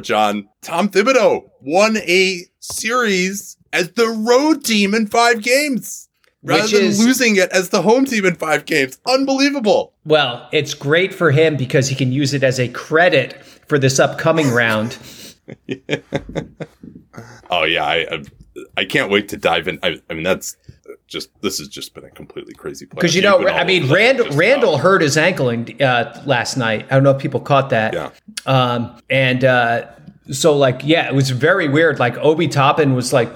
John, Tom Thibodeau won a series as the road team in 5 games rather than losing it as the home team in 5 games. Unbelievable. Well, it's great for him because he can use it as a credit for this upcoming round. Yeah. Oh, yeah. I can't wait to dive in. I mean, this has just been a completely crazy play. Because, Randall hurt his ankle last night. I don't know if people caught that. Yeah. So, like, yeah, it was very weird. Like, Obi Toppin was like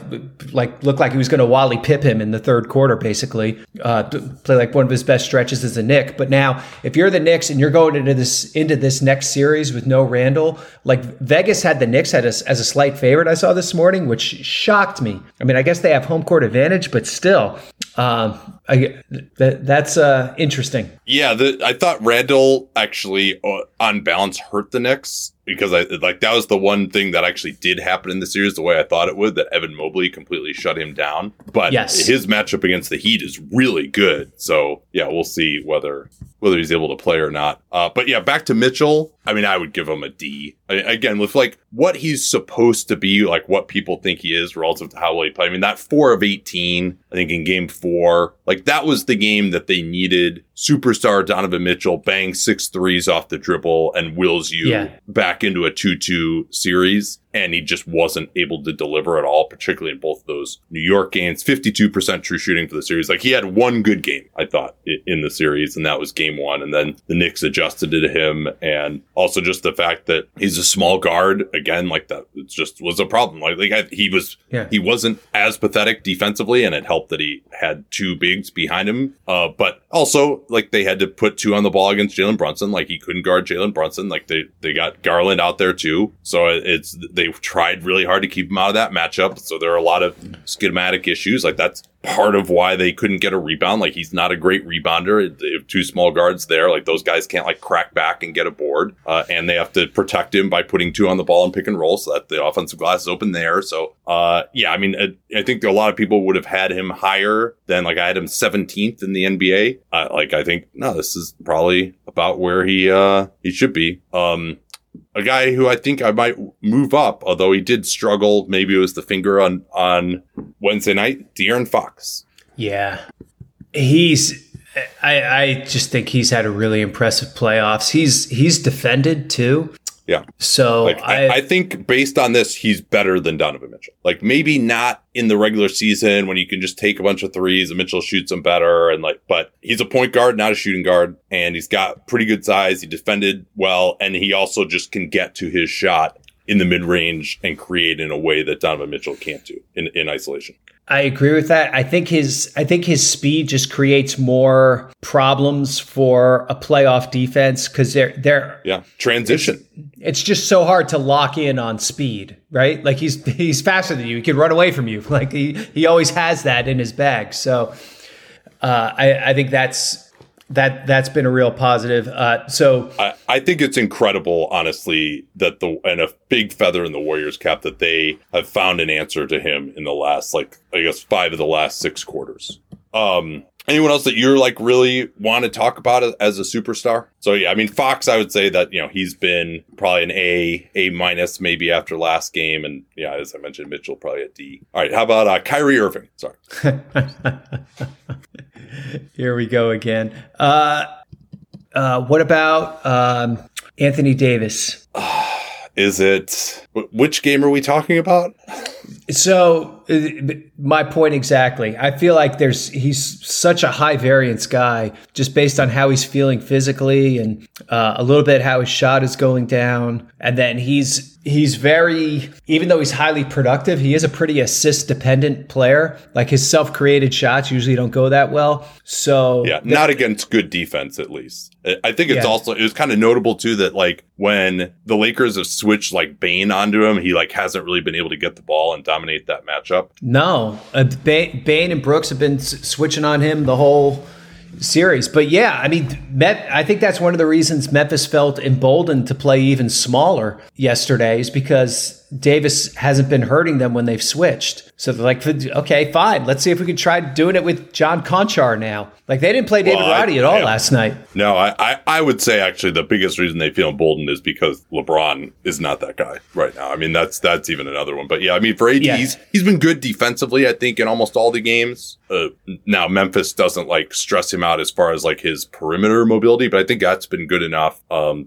looked like he was going to Wally Pipp him in the third quarter, basically. Play like one of his best stretches as a Knick. But now, if you're the Knicks and you're going into this next series with no Randall, like Vegas had the Knicks as a slight favorite I saw this morning, which shocked me. I mean, I guess they have home court advantage, but still. That's interesting. Yeah, I thought Randall actually, on balance, hurt the Knicks because that was the one thing that actually did happen in the series the way I thought it would, that Evan Mobley completely shut him down. But yes, his matchup against the Heat is really good. So, yeah, we'll see whether he's able to play or not. But, yeah, back to Mitchell. I mean, I would give him a D. Again, with what he's supposed to be, what people think he is relative to how well he played. I mean, that 4 of 18, I think in game 4, that was the game that they needed superstar Donovan Mitchell, bang 6 threes off the dribble and wills you back into a 2-2 series. And he just wasn't able to deliver at all, particularly in both of those New York games. 52% true shooting for the series. He had one good game, I thought, in the series, and that was game 1. And then the Knicks adjusted to him. And also just the fact that he's a small guard, again, that it just was a problem. He wasn't as pathetic defensively, and it helped that he had 2 bigs behind him. But also, they had to put 2 on the ball against Jalen Brunson. He couldn't guard Jalen Brunson. They got Garland out there, too. So they tried really hard to keep him out of that matchup. So there are a lot of schematic issues. That's part of why they couldn't get a rebound. He's not a great rebounder. If 2 small guards there, those guys can't crack back and get a board. And they have to protect him by putting 2 on the ball and pick and roll so that the offensive glass is open there. So, I think a lot of people would have had him higher than I had him 17th in the NBA. I think, no, this is probably about where he should be. A guy who I think I might move up, although he did struggle. Maybe it was the finger on Wednesday night. De'Aaron Fox. Yeah, I just think he's had a really impressive playoffs. He's defended too. Yeah. So I think based on this, he's better than Donovan Mitchell. Maybe not in the regular season when you can just take a bunch of threes and Mitchell shoots them better. And but he's a point guard, not a shooting guard. And he's got pretty good size. He defended well. And he also just can get to his shot in the mid range and create in a way that Donovan Mitchell can't do in isolation. I agree with that. I think his speed just creates more problems for a playoff defense because they're transition. It's just so hard to lock in on speed, right? He's faster than you. He can run away from you. He always has that in his bag. So I think that's been a real positive. So I think it's incredible, honestly, that a big feather in the Warriors cap that they have found an answer to him in the last, 5 of the last 6 quarters. Anyone else that you're really want to talk about as a superstar? So, yeah, I mean, Fox, I would say that, he's been probably an A-minus maybe after last game. And, yeah, as I mentioned, Mitchell probably a D. All right. How about Kyrie Irving? Sorry. Here we go again. What about Anthony Davis? Is it – which game are we talking about? So my point exactly. I feel like he's such a high variance guy just based on how he's feeling physically and a little bit how his shot is going down. And then he's very, even though he's highly productive, he is a pretty assist dependent player. His self-created shots usually don't go that well. So yeah, not against good defense, at least. I think it's also, it was kind of notable too that when the Lakers have switched Bane onto him, he hasn't really been able to get the ball and dominate that matchup. No, Bane and Brooks have been switching on him the whole series. But yeah, I mean, I think that's one of the reasons Memphis felt emboldened to play even smaller yesterday is because Davis hasn't been hurting them when they've switched. So they're okay, fine. Let's see if we can try doing it with John Conchar now. They didn't play Roddy at all last night. No, I would say actually the biggest reason they feel emboldened is because LeBron is not that guy right now. I mean, that's even another one. But yeah, I mean, for AD, he's been good defensively, I think, in almost all the games. Now, Memphis doesn't stress him out as far as his perimeter mobility, but I think that's been good enough.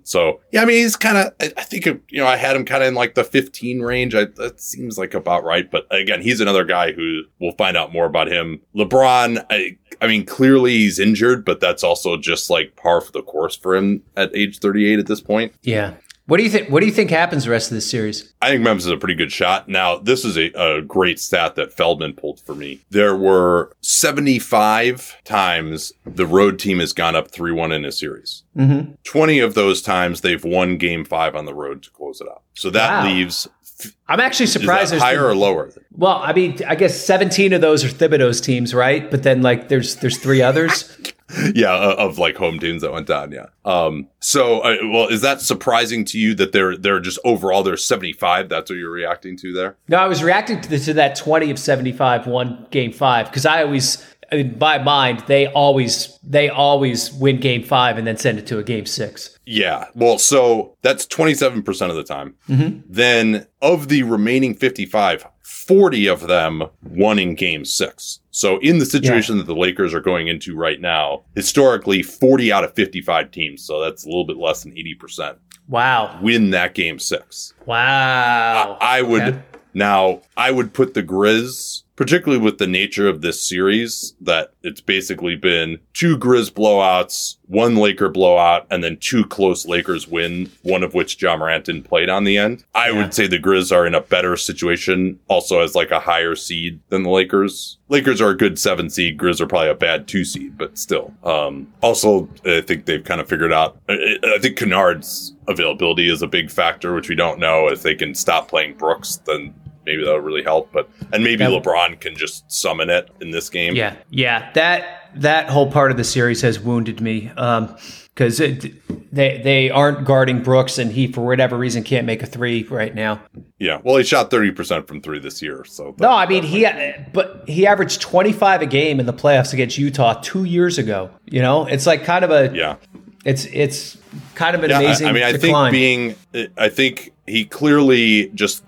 So yeah, I mean, he's kind of, I think, I had him kind of in the 15 range. That seems about right. But again, he's another guy who we'll find out more about him. LeBron, I mean, clearly he's injured, but that's also just par for the course for him at age 38 at this point. Yeah. What do you think happens the rest of this series? I think Memphis is a pretty good shot. Now, this is a great stat that Feldman pulled for me. There were 75 times the road team has gone up 3-1 in a series. Mm-hmm. 20 of those times they've won game 5 on the road to close it out. So that leaves I'm actually surprised. Is that higher or lower? Well, I mean, I guess 17 of those are Thibodeau's teams, right? But then like there's three others. Yeah, of like home teams that went down. Yeah. So, is that surprising to you that they're just overall there's 75? That's what you're reacting to there. No, I was reacting to that 20 of 75 won Game 5 because in my mind, they always win Game 5 and then send it to a Game 6. Yeah. Well, so that's 27% of the time. Mm-hmm. Then of the remaining 55, 40 of them won in Game 6. So in the situation that the Lakers are going into right now, historically, 40 out of 55 teams. So that's a little bit less than 80%. Wow. Win that Game 6. Wow. I would put the Grizz, particularly with the nature of this series, that it's basically been two Grizz blowouts, one Laker blowout, and then two close Lakers win, one of which Ja Morant didn't play on the end. I would say the Grizz are in a better situation, also as like a higher seed than the Lakers. Lakers are a good 7 seed. Grizz are probably a bad 2 seed, but still. Also, I think they've kind of figured out, I think Kennard's availability is a big factor, which we don't know. If they can stop playing Brooks, then maybe that'll really help, and maybe LeBron can just summon it in this game. Yeah, yeah. That whole part of the series has wounded me because they aren't guarding Brooks, and he for whatever reason can't make a three right now. Yeah, well, he shot 30% from three this year. So he averaged 25 a game in the playoffs against Utah 2 years ago. You know, it's like kind of it's kind of an amazing. I mean, decline. I think he clearly just.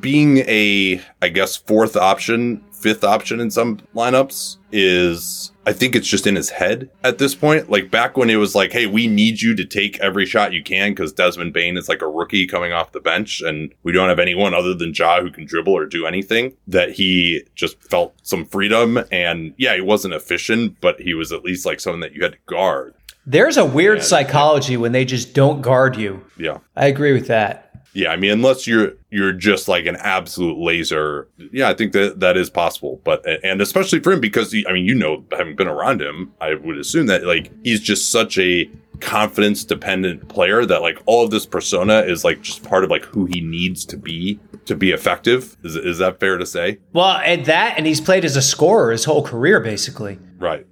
Being a, I guess, fourth option, fifth option in some lineups is, I think it's just in his head at this point. Like back when it was like, hey, we need you to take every shot you can because Desmond Bane is like a rookie coming off the bench and we don't have anyone other than Ja who can dribble or do anything, that he just felt some freedom. And yeah, he wasn't efficient, but he was at least like someone that you had to guard. There's a weird psychology when they just don't guard you. Yeah. I agree with that. Yeah, I mean, unless you're just like an absolute laser. Yeah, I think that is possible. But, and especially for him, because having been around him, I would assume that like he's just such a confidence dependent player that like all of this persona is like just part of like who he needs to be effective. Is that fair to say? Well, and he's played as a scorer his whole career, basically. Right.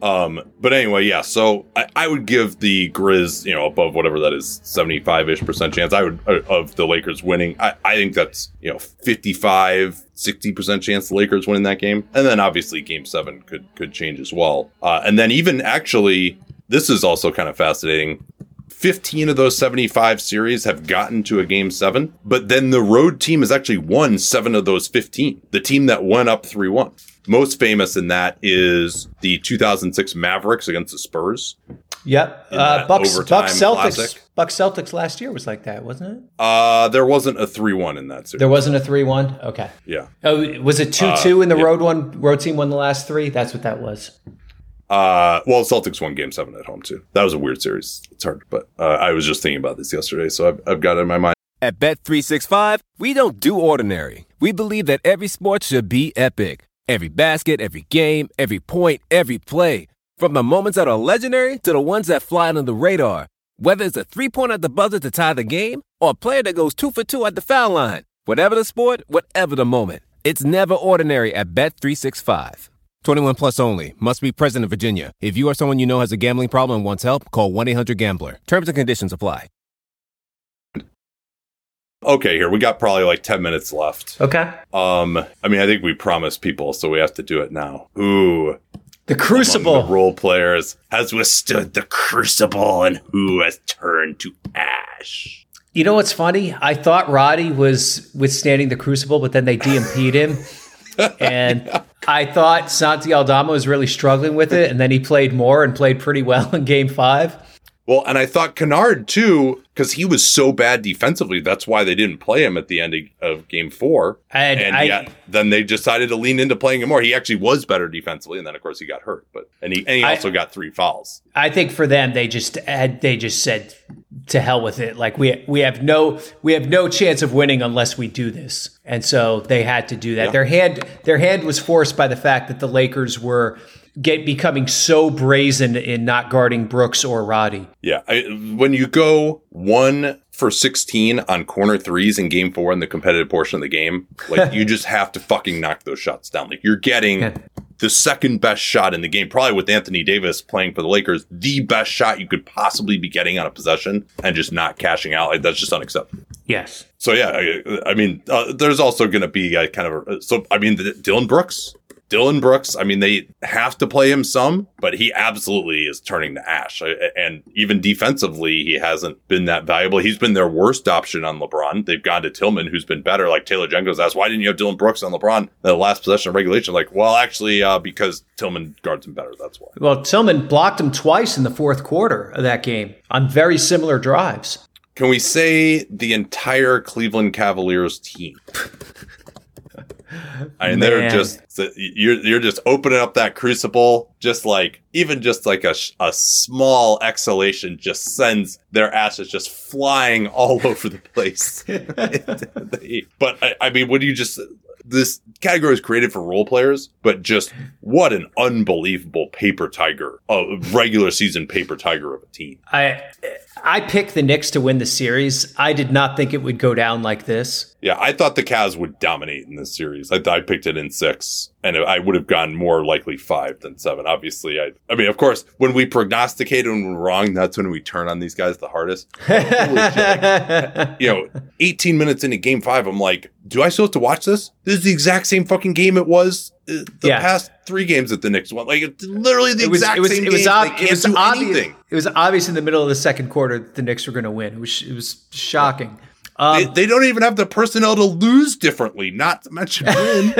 But anyway, yeah. So I would give the Grizz, above whatever that is, 75-ish% chance. I would of the Lakers winning. I think that's 55-60% chance the Lakers win in that game, and then obviously Game 7 could change as well. And then even actually, this is also kind of fascinating. 15 of those 75 series have gotten to a Game 7, but then the road team has actually won 7 of those 15. The team that went up 3-1. Most famous in that is the 2006 Mavericks against the Spurs. Yep. Bucks Celtics. Classic. Bucks Celtics last year was like that, wasn't it? There wasn't a 3-1 in that series. There wasn't a 3-1? Okay. Yeah. Oh, was it 2-2 in the road team won the last three? That's what that was. Well, Celtics won Game 7 at home, too. That was a weird series. It's hard, but I was just thinking about this yesterday, so I've got it in my mind. At Bet365, we don't do ordinary. We believe that every sport should be epic. Every basket, every game, every point, every play. From the moments that are legendary to the ones that fly under the radar. Whether it's a three-pointer at the buzzer to tie the game or a player that goes 2 for 2 at the foul line. Whatever the sport, whatever the moment. It's never ordinary at Bet365. 21 plus only. Must be present in Virginia. If you or someone you know has a gambling problem and wants help, call 1-800-GAMBLER. Terms and conditions apply. Okay, here. We got probably like 10 minutes left. Okay. I think we promised people, so we have to do it now. Ooh. The Crucible. Among the role players has withstood the Crucible and who has turned to ash. You know what's funny? I thought Roddy was withstanding the Crucible, but then they DMP'd him. And I thought Santi Aldama was really struggling with it, and then he played more and played pretty well in Game 5. Well, and I thought Kennard, too, because he was so bad defensively. That's why they didn't play him at the end of Game 4. Then they decided to lean into playing him more. He actually was better defensively, and then, of course, he got hurt. And he also got 3 fouls. I think for them, they just said, to hell with it. Like we have no chance of winning unless we do this. And so they had to do that. Yeah. Their hand was forced by the fact that the Lakers were becoming so brazen in not guarding Brooks or Roddy. Yeah. When you go 1 for 16 on corner threes in game four in the competitive portion of the game. Like, you just have to fucking knock those shots down. Like, you're getting the second best shot in the game, probably with Anthony Davis playing for the Lakers, the best shot you could possibly be getting on a possession and just not cashing out. Like, that's just unacceptable. Yes. So, yeah, I mean, there's also going to be a kind of a, so, I mean, Dylan Brooks, I mean, they have to play him some, but he absolutely is turning to ash. And even defensively, he hasn't been that valuable. He's been their worst option on LeBron. They've gone to Tillman, who's been better. Like, Taylor Jenkins asked, why didn't you have Dylan Brooks on LeBron in the last possession of regulation? Like, well, actually, because Tillman guards him better. That's why. Well, Tillman blocked him twice in the fourth quarter of that game on very similar drives. Can we say the entire Cleveland Cavaliers team? I mean, they're just, you're just opening up that crucible, just like, even just like a small exhalation just sends their ashes just flying all over the place. But I mean, what do you just, this category is created for role players, but just what an unbelievable paper tiger, a regular season paper tiger of a team. I picked the Knicks to win the series. I did not think it would go down like this. Yeah, I thought the Cavs would dominate in this series. I picked it in 6, and I would have gone more likely 5 than 7. Obviously, I mean, of course, when we prognosticate and we're wrong, that's when we turn on these guys the hardest. Like, 18 minutes into Game 5, I'm like, do I still have to watch this? This is the exact same fucking game it was past 3 games that the Knicks won. Like, it's literally the exact same game. It was obvious in the middle of the second quarter that the Knicks were going to win. It was shocking. Yeah. They don't even have the personnel to lose differently, not to mention win.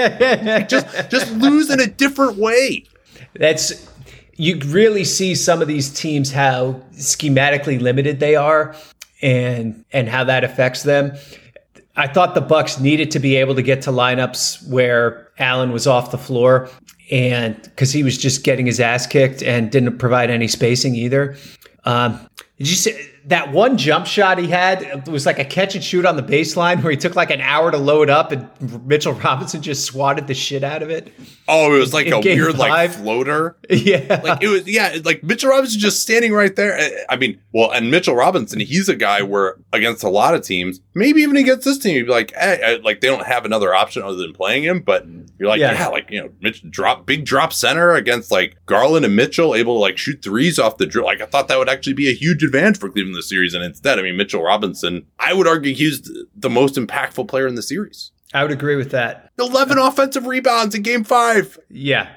just lose in a different way. That's, you really see some of these teams, how schematically limited they are and how that affects them. I thought the Bucks needed to be able to get to lineups where Allen was off the floor, and because he was just getting his ass kicked and didn't provide any spacing either. Did you see that one jump shot he had? It was like a catch and shoot on the baseline where he took like an hour to load up, and Mitchell Robinson just swatted the shit out of it. Oh, it was like a weird 5. Like floater. Yeah. Like, it was, yeah, like Mitchell Robinson just standing right there. I mean, well, and Mitchell Robinson, he's a guy where against a lot of teams, maybe even against this team, you'd be like, hey, like they don't have another option other than playing him, but you're like, Mitch big drop center against like Garland and Mitchell, able to like shoot threes off the dribble. Like, I thought that would actually be a huge advantage for Cleveland this series, and instead, I mean, Mitchell Robinson, I would argue he's the most impactful player in the series. I would agree with that. 11 offensive rebounds in Game 5. Yeah.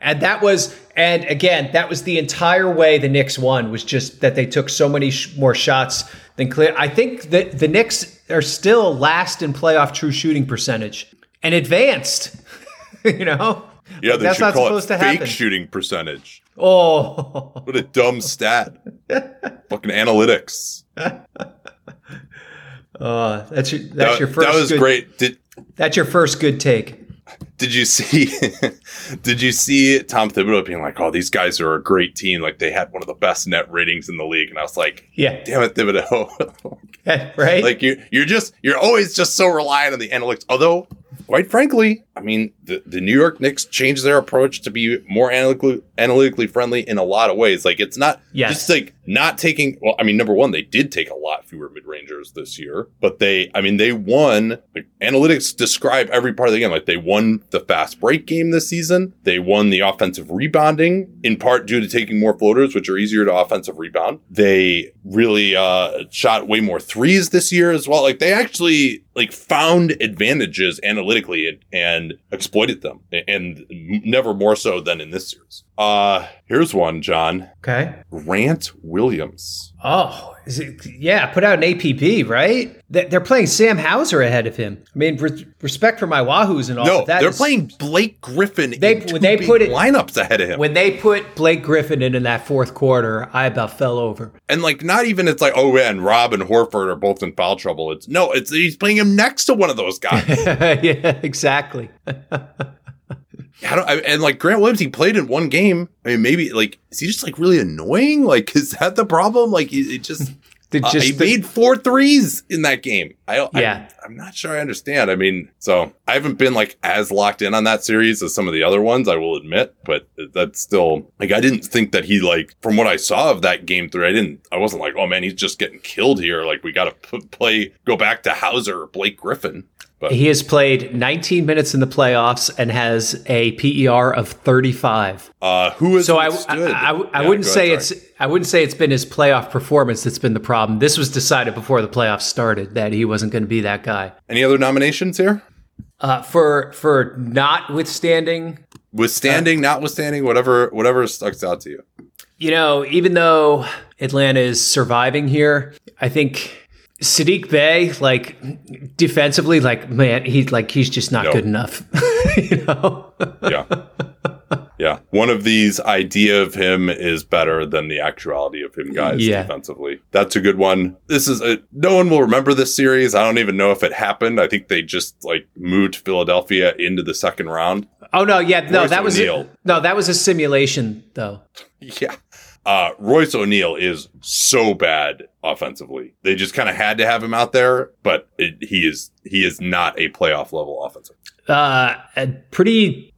And that was the entire way the Knicks won, was just that they took so many more shots than clear. I think that the Knicks are still last in playoff true shooting percentage and advanced, Yeah, they should call it fake shooting percentage. Oh, what a dumb stat! Fucking analytics. That was good, great. That's your first good take. Did you see Tom Thibodeau being like, "Oh, these guys are a great team. Like, they had one of the best net ratings in the league." And I was like, "Yeah, damn it, Thibodeau." Right? Like, you're always just so reliant on the analytics. Although, quite frankly, I mean, the New York Knicks changed their approach to be more analytically friendly in a lot of ways. Like, it's not just like not taking. Well, I mean, number one, they did take a lot fewer mid-rangers this year, but they won. Like, analytics describe every part of the game. Like, they won the fast break game this season. They won the offensive rebounding in part due to taking more floaters, which are easier to offensive rebound. They really shot way more threes this year as well. Like, they actually like found advantages analytically and exploited them, and never more so than in this series. Here's one, John. Okay. Grant Williams. Oh, put out an APB, right? They're playing Sam Hauser ahead of him. I mean, respect for my Wahoos and all of that. No, they're playing Blake Griffin in two big lineups ahead of him. When they put Blake Griffin in that fourth quarter, I about fell over. And like, not even it's like, oh, yeah, and Rob and Horford are both in foul trouble. It's he's playing him next to one of those guys. Yeah, exactly. And Grant Williams, he played in one game. I mean, maybe, like, is he just, like, really annoying? Like, is that the problem? Like, it just He made 4 threes in that game. I'm not sure I understand. I mean, so I haven't been like as locked in on that series as some of the other ones, I will admit, but that's still like, I didn't think that he, like, from what I saw of that game three, I wasn't like, oh man, he's just getting killed here. Like, we got to go back to Hauser or Blake Griffin. But he has played 19 minutes in the playoffs and has a PER of 35. I wouldn't say it's been his playoff performance that's been the problem. This was decided before the playoffs started that he wasn't going to be that guy. Any other nominations here? For notwithstanding, whatever stuck out to you. You know, even though Atlanta is surviving here, I think Sadiq Bey, like, defensively, like, man, he's just not good enough. You know? Yeah. Yeah. One of these idea of him is better than the actuality of him, guys, defensively. That's a good one. This is no one will remember this series. I don't even know if it happened. I think they just, like, moved Philadelphia into the second round. Oh, no. Yeah. No, that was a simulation, though. Yeah. Royce O'Neal is so bad offensively. They just kind of had to have him out there, but he is not a playoff level offensive. A pretty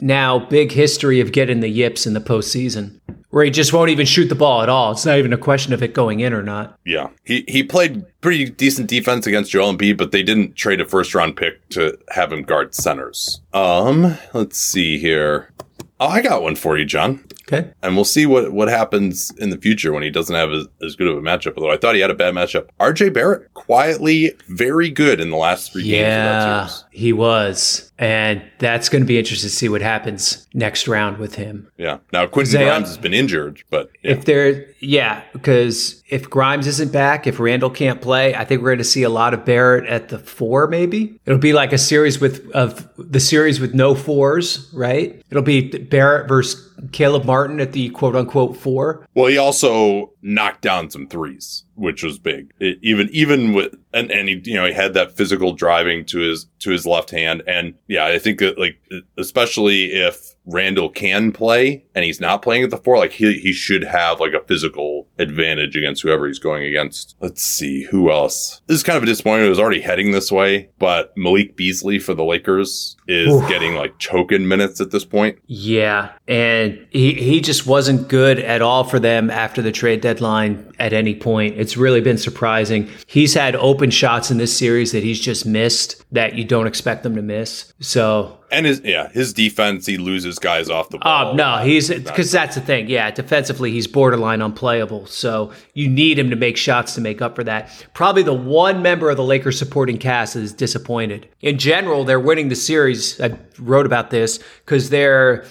now big history of getting the yips in the postseason, where he just won't even shoot the ball at all. It's not even a question of it going in or not. Yeah. He played pretty decent defense against Joel Embiid, but they didn't trade a first round pick to have him guard centers. Let's see here. Oh, I got one for you, John. Okay. And we'll see what happens in the future when he doesn't have as good of a matchup, although I thought he had a bad matchup. R.J. Barrett, quietly very good in the last three games of that series. He was. And that's going to be interesting to see what happens next round with him. Yeah. Now, Quentin Grimes has been injured, but... Yeah. Because if Grimes isn't back, if Randall can't play, I think we're going to see a lot of Barrett at the four, maybe. It'll be like a series with no fours, right? It'll be Barrett versus Caleb Martin at the quote-unquote four. Well, he also knocked down some threes, which was big. He had that physical driving to his left hand. And yeah, I think that, like, especially if Randall can play and he's not playing at the four, like he should have like a physical advantage against whoever he's going against. Let's see who else. This is kind of a disappointment. It was already heading this way, but Malik Beasley for the Lakers is getting like token minutes at this point. Yeah. And he just wasn't good at all for them after the trade deadline at any point. It's really been surprising. He's had open shots in this series that he's just missed that you don't expect them to miss. So... And his defense, he loses guys off the ball. Oh, no, because that's the thing. Yeah, defensively, he's borderline unplayable. So you need him to make shots to make up for that. Probably the one member of the Lakers supporting cast is disappointed. In general, they're winning the series. I wrote about this because they're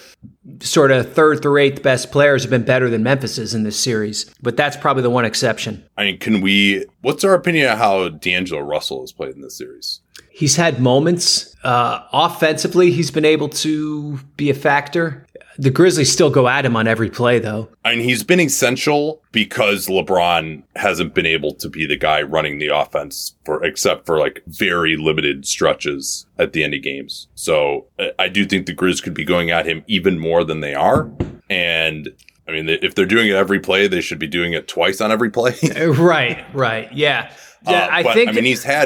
sort of third through eighth best players have been better than Memphis's in this series. But that's probably the one exception. I mean, what's our opinion on how D'Angelo Russell has played in this series? He's had moments. Offensively, he's been able to be a factor. The Grizzlies still go at him on every play, though. I mean, he's been essential because LeBron hasn't been able to be the guy running the offense except for like very limited stretches at the end of games. So I do think the Grizz could be going at him even more than they are. And... I mean, if they're doing it every play, they should be doing it twice on every play. Right. Yeah, he had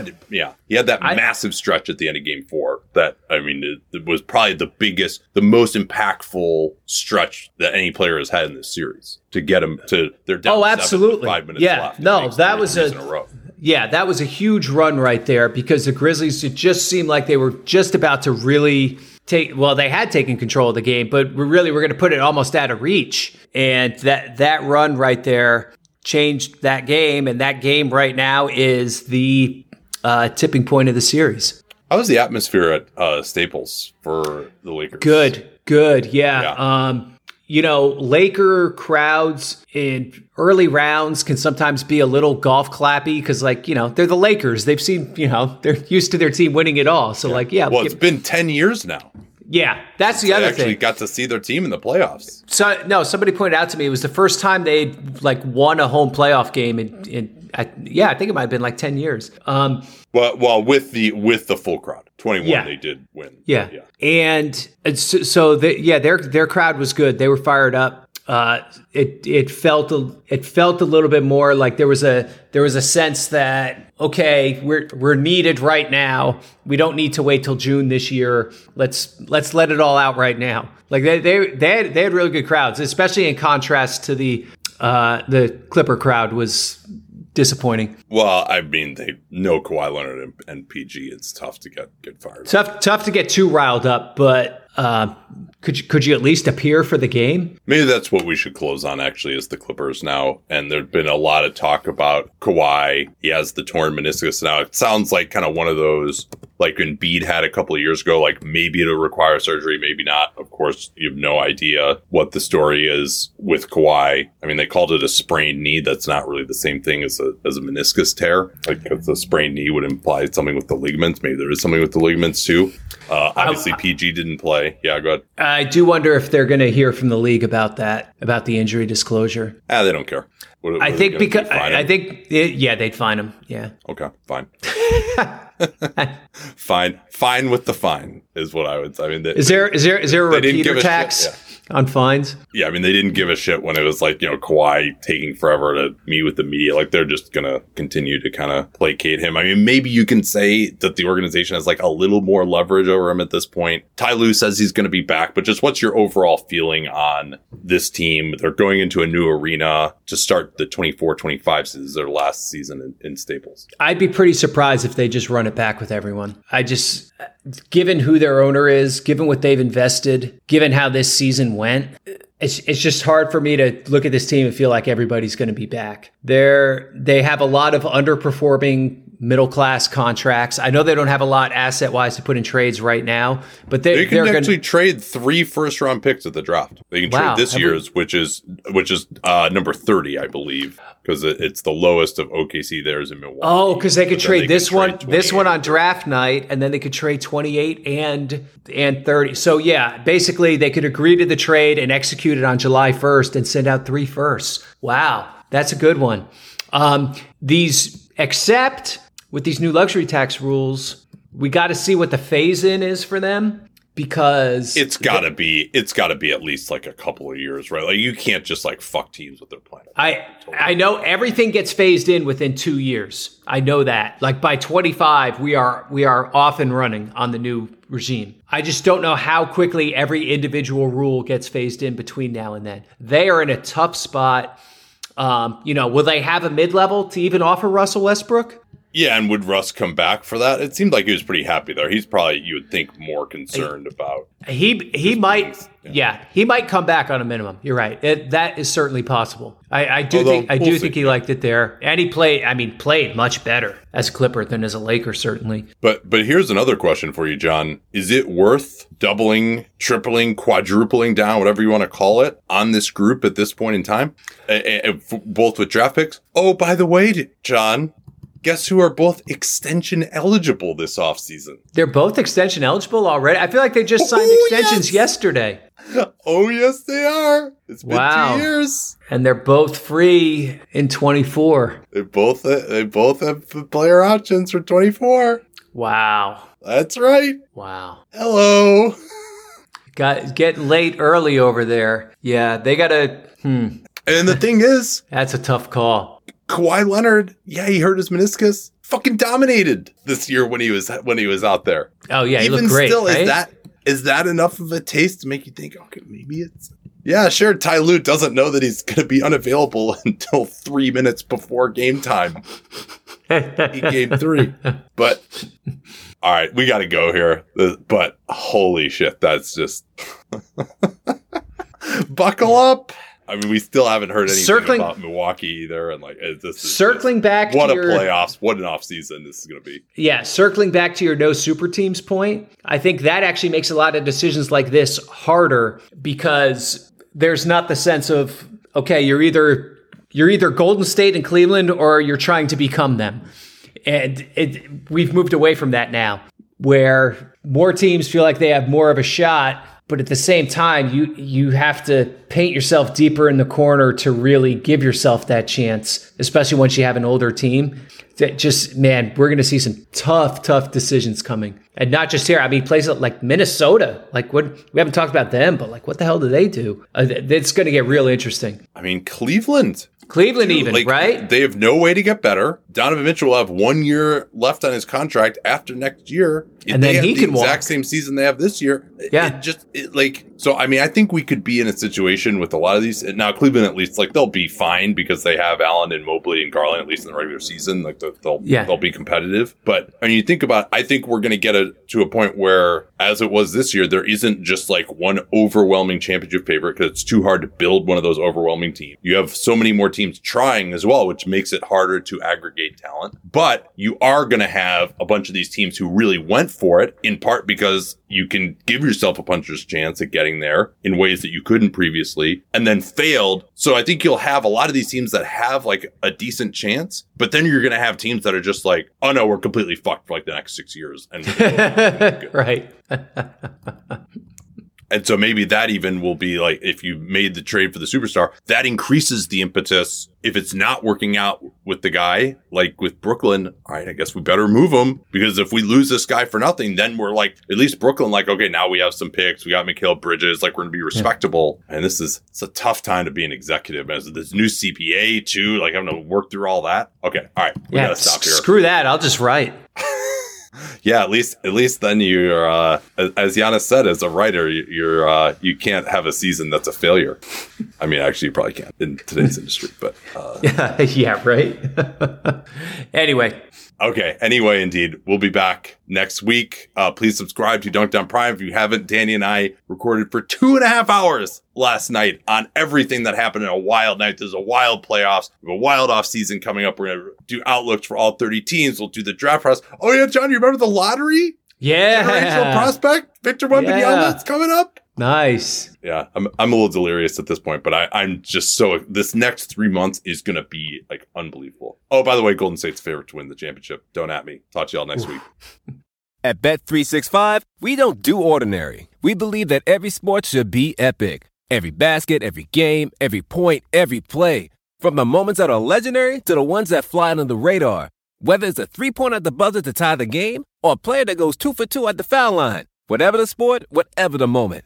that massive stretch at the end of game four that, I mean, it was probably the biggest, the most impactful stretch that any player has had in this series to get them to their down 5 minutes left. No, that was that was a huge run right there because the Grizzlies, it just seemed like they were just about to really... they had taken control of the game, but we're going to put it almost out of reach. And that run right there changed that game. And that game right now is the tipping point of the series. How was the atmosphere at Staples for the Lakers? Good. Yeah. You know, Laker crowds in early rounds can sometimes be a little golf clappy because, like, you know, they're the Lakers. They've seen, you know, they're used to their team winning it all. So, like, yeah. Well, it's been 10 years now. Yeah, that's the other thing. They actually got to see their team in the playoffs. So, no, somebody pointed out to me it was the first time they, like, won a home playoff game I think it might have been like 10 years. Well, with the full crowd, 21, they did win. Yeah. And so their crowd was good. They were fired up. It felt a little bit more like there was a sense that, okay, we're needed right now. We don't need to wait till June this year. Let's let it all out right now. Like they had really good crowds, especially in contrast to the Clipper crowd was disappointing. Well, I mean, they know Kawhi Leonard and PG. It's tough to get fired. Tough to get too riled up, but. Could you at least appear for the game? Maybe that's what we should close on, actually, is the Clippers now. And there's been a lot of talk about Kawhi. He has the torn meniscus now. It sounds like kind of one of those, like Embiid had a couple of years ago, like maybe it'll require surgery, maybe not. Of course, you have no idea what the story is with Kawhi. I mean, they called it a sprained knee. That's not really the same thing as a meniscus tear. Like, because a sprained knee would imply something with the ligaments. Maybe there is something with the ligaments, too. Obviously, PG didn't play. Yeah, go ahead. I do wonder if they're going to hear from the league about that, about the injury disclosure. They don't care. What I think because I think they'd fine him. Yeah. Okay. Fine. Fine. Fine with the fine is what I would say. I mean, is there a repeater tax on fines? Yeah. I mean, they didn't give a shit when it was like, you know, Kawhi taking forever to meet with the media. Like, they're just going to continue to kind of placate him. I mean, maybe you can say that the organization has like a little more leverage over him at this point. Ty Lue says he's going to be back, but just what's your overall feeling on this team? They're going into a new arena to start the 24-25 season, their last season in Staples. I'd be pretty surprised if they just run it back with everyone. Given who their owner is, given what they've invested, given how this season went, it's just hard for me to look at this team and feel like everybody's going to be back. They have a lot of underperforming middle-class contracts. I know they don't have a lot asset-wise to put in trades right now, but they're actually gonna trade 3 first-round picks at the draft. They can trade this year's, which is number 30, I believe, because it's the lowest of OKC. Theirs in Milwaukee. Oh, because they could trade this one on draft night, and then they could trade 28 and 30. So yeah, basically they could agree to the trade and execute it on July 1st and send out 3 firsts. Wow, that's a good one. Except with these new luxury tax rules, we got to see what the phase in is for them, because it's got to be at least like a couple of years, right? Like, you can't just like fuck teams with their plan. I know everything gets phased in within 2 years. I know that. Like, by 25, we are off and running on the new regime. I just don't know how quickly every individual rule gets phased in between now and then. They are in a tough spot. You know, will they have a mid-level to even offer Russell Westbrook? Yeah, and would Russ come back for that? It seemed like he was pretty happy there. He's probably, you would think, more concerned about. He might, things, he might come back on a minimum. You're right. That is certainly possible. I think he liked it there, and he played much better as a Clipper than as a Laker, certainly. But here's another question for you, John. Is it worth doubling, tripling, quadrupling down, whatever you want to call it, on this group at this point in time, both with draft picks? Oh, by the way, John, guess who are both extension eligible this offseason? They're both extension eligible already? I feel like they just signed extensions yesterday. Oh, yes, they are. It's been 2 years. And they're both free in 24. They both have player options for 24. Wow. That's right. Wow. Hello. Get late early over there. Yeah, they got to... And the thing is... That's a tough call. Kawhi Leonard, he hurt his meniscus. Fucking dominated this year when he was out there. Oh yeah, he looked great. Even still, right? Is that enough of a taste to make you think, okay, maybe it's? Yeah, sure. Ty Lue doesn't know that he's going to be unavailable until 3 minutes before game time. Game 3, but all right, we got to go here. But holy shit, that's just buckle up. I mean, we still haven't heard anything about Milwaukee either, and like this is circling back. Playoffs! What an offseason this is going to be. Yeah, circling back to your no super teams point, I think that actually makes a lot of decisions like this harder, because there's not the sense of, okay, you're either Golden State and Cleveland, or you're trying to become them, and we've moved away from that now, where more teams feel like they have more of a shot But at the same time, you have to paint yourself deeper in the corner to really give yourself that chance, especially once you have an older team. That just, man, we're going to see some tough, tough decisions coming. And not just here. I mean, places like Minnesota, like what we haven't talked about them, but like what the hell do they do? It's going to get real interesting. I mean, Cleveland dude, even, like, right? They have no way to get better. Donovan Mitchell will have 1 year left on his contract after next year. And then he can walk. Exact same season they have this year. Yeah. I mean, I think we could be in a situation with a lot of these. Now, Cleveland, at least, like, they'll be fine because they have Allen and Mobley and Garland, at least in the regular season. Like, they'll be competitive. But, I mean, you think about, I think we're going to get to a point where, as it was this year, there isn't just, like, one overwhelming championship favorite because it's too hard to build one of those overwhelming teams. You have so many more teams trying as well, which makes it harder to aggregate talent. But you are going to have a bunch of these teams who really went for it, in part because you can give yourself a puncher's chance at getting there in ways that you couldn't previously, and then failed. So I think you'll have a lot of these teams that have like a decent chance, but then you're going to have teams that are just like, oh no, we're completely fucked for like the next 6 years. And right. And so maybe that even will be like, if you made the trade for the superstar, that increases the impetus. If it's not working out with the guy, like with Brooklyn, all right, I guess we better move him, because if we lose this guy for nothing, then we're like, at least Brooklyn, like, okay, now we have some picks. We got Mikal Bridges. Like, we're going to be respectable. Yeah. And it's a tough time to be an executive. As this new CPA too, like I'm going to work through all that. Okay. All right. We got to stop here. Screw that. I'll just write. Yeah, at least then you're, as Giannis said, as a writer, you can't have a season that's a failure. I mean, actually, you probably can't in today's industry, but. Yeah, right. Anyway. Okay. Anyway, indeed. We'll be back next week. Please subscribe to Dunkdown Prime if you haven't. Danny and I recorded for 2.5 hours last night on everything that happened in a wild night. There's a wild playoffs. We have a wild off season coming up. We're going to do outlooks for all 30 teams. We'll do the draft process. Oh, yeah, John, you remember the lottery? Yeah. Generational prospect, Victor Wembanyama, It's coming up. Nice. Yeah, I'm a little delirious at this point, but I'm just so – this next 3 months is going to be, like, unbelievable. Oh, by the way, Golden State's favorite to win the championship. Don't at me. Talk to y'all next week. At Bet365, we don't do ordinary. We believe that every sport should be epic. Every basket, every game, every point, every play. From the moments that are legendary to the ones that fly under the radar. Whether it's a three-pointer at the buzzer to tie the game or a player that goes 2 for 2 at the foul line. Whatever the sport, whatever the moment.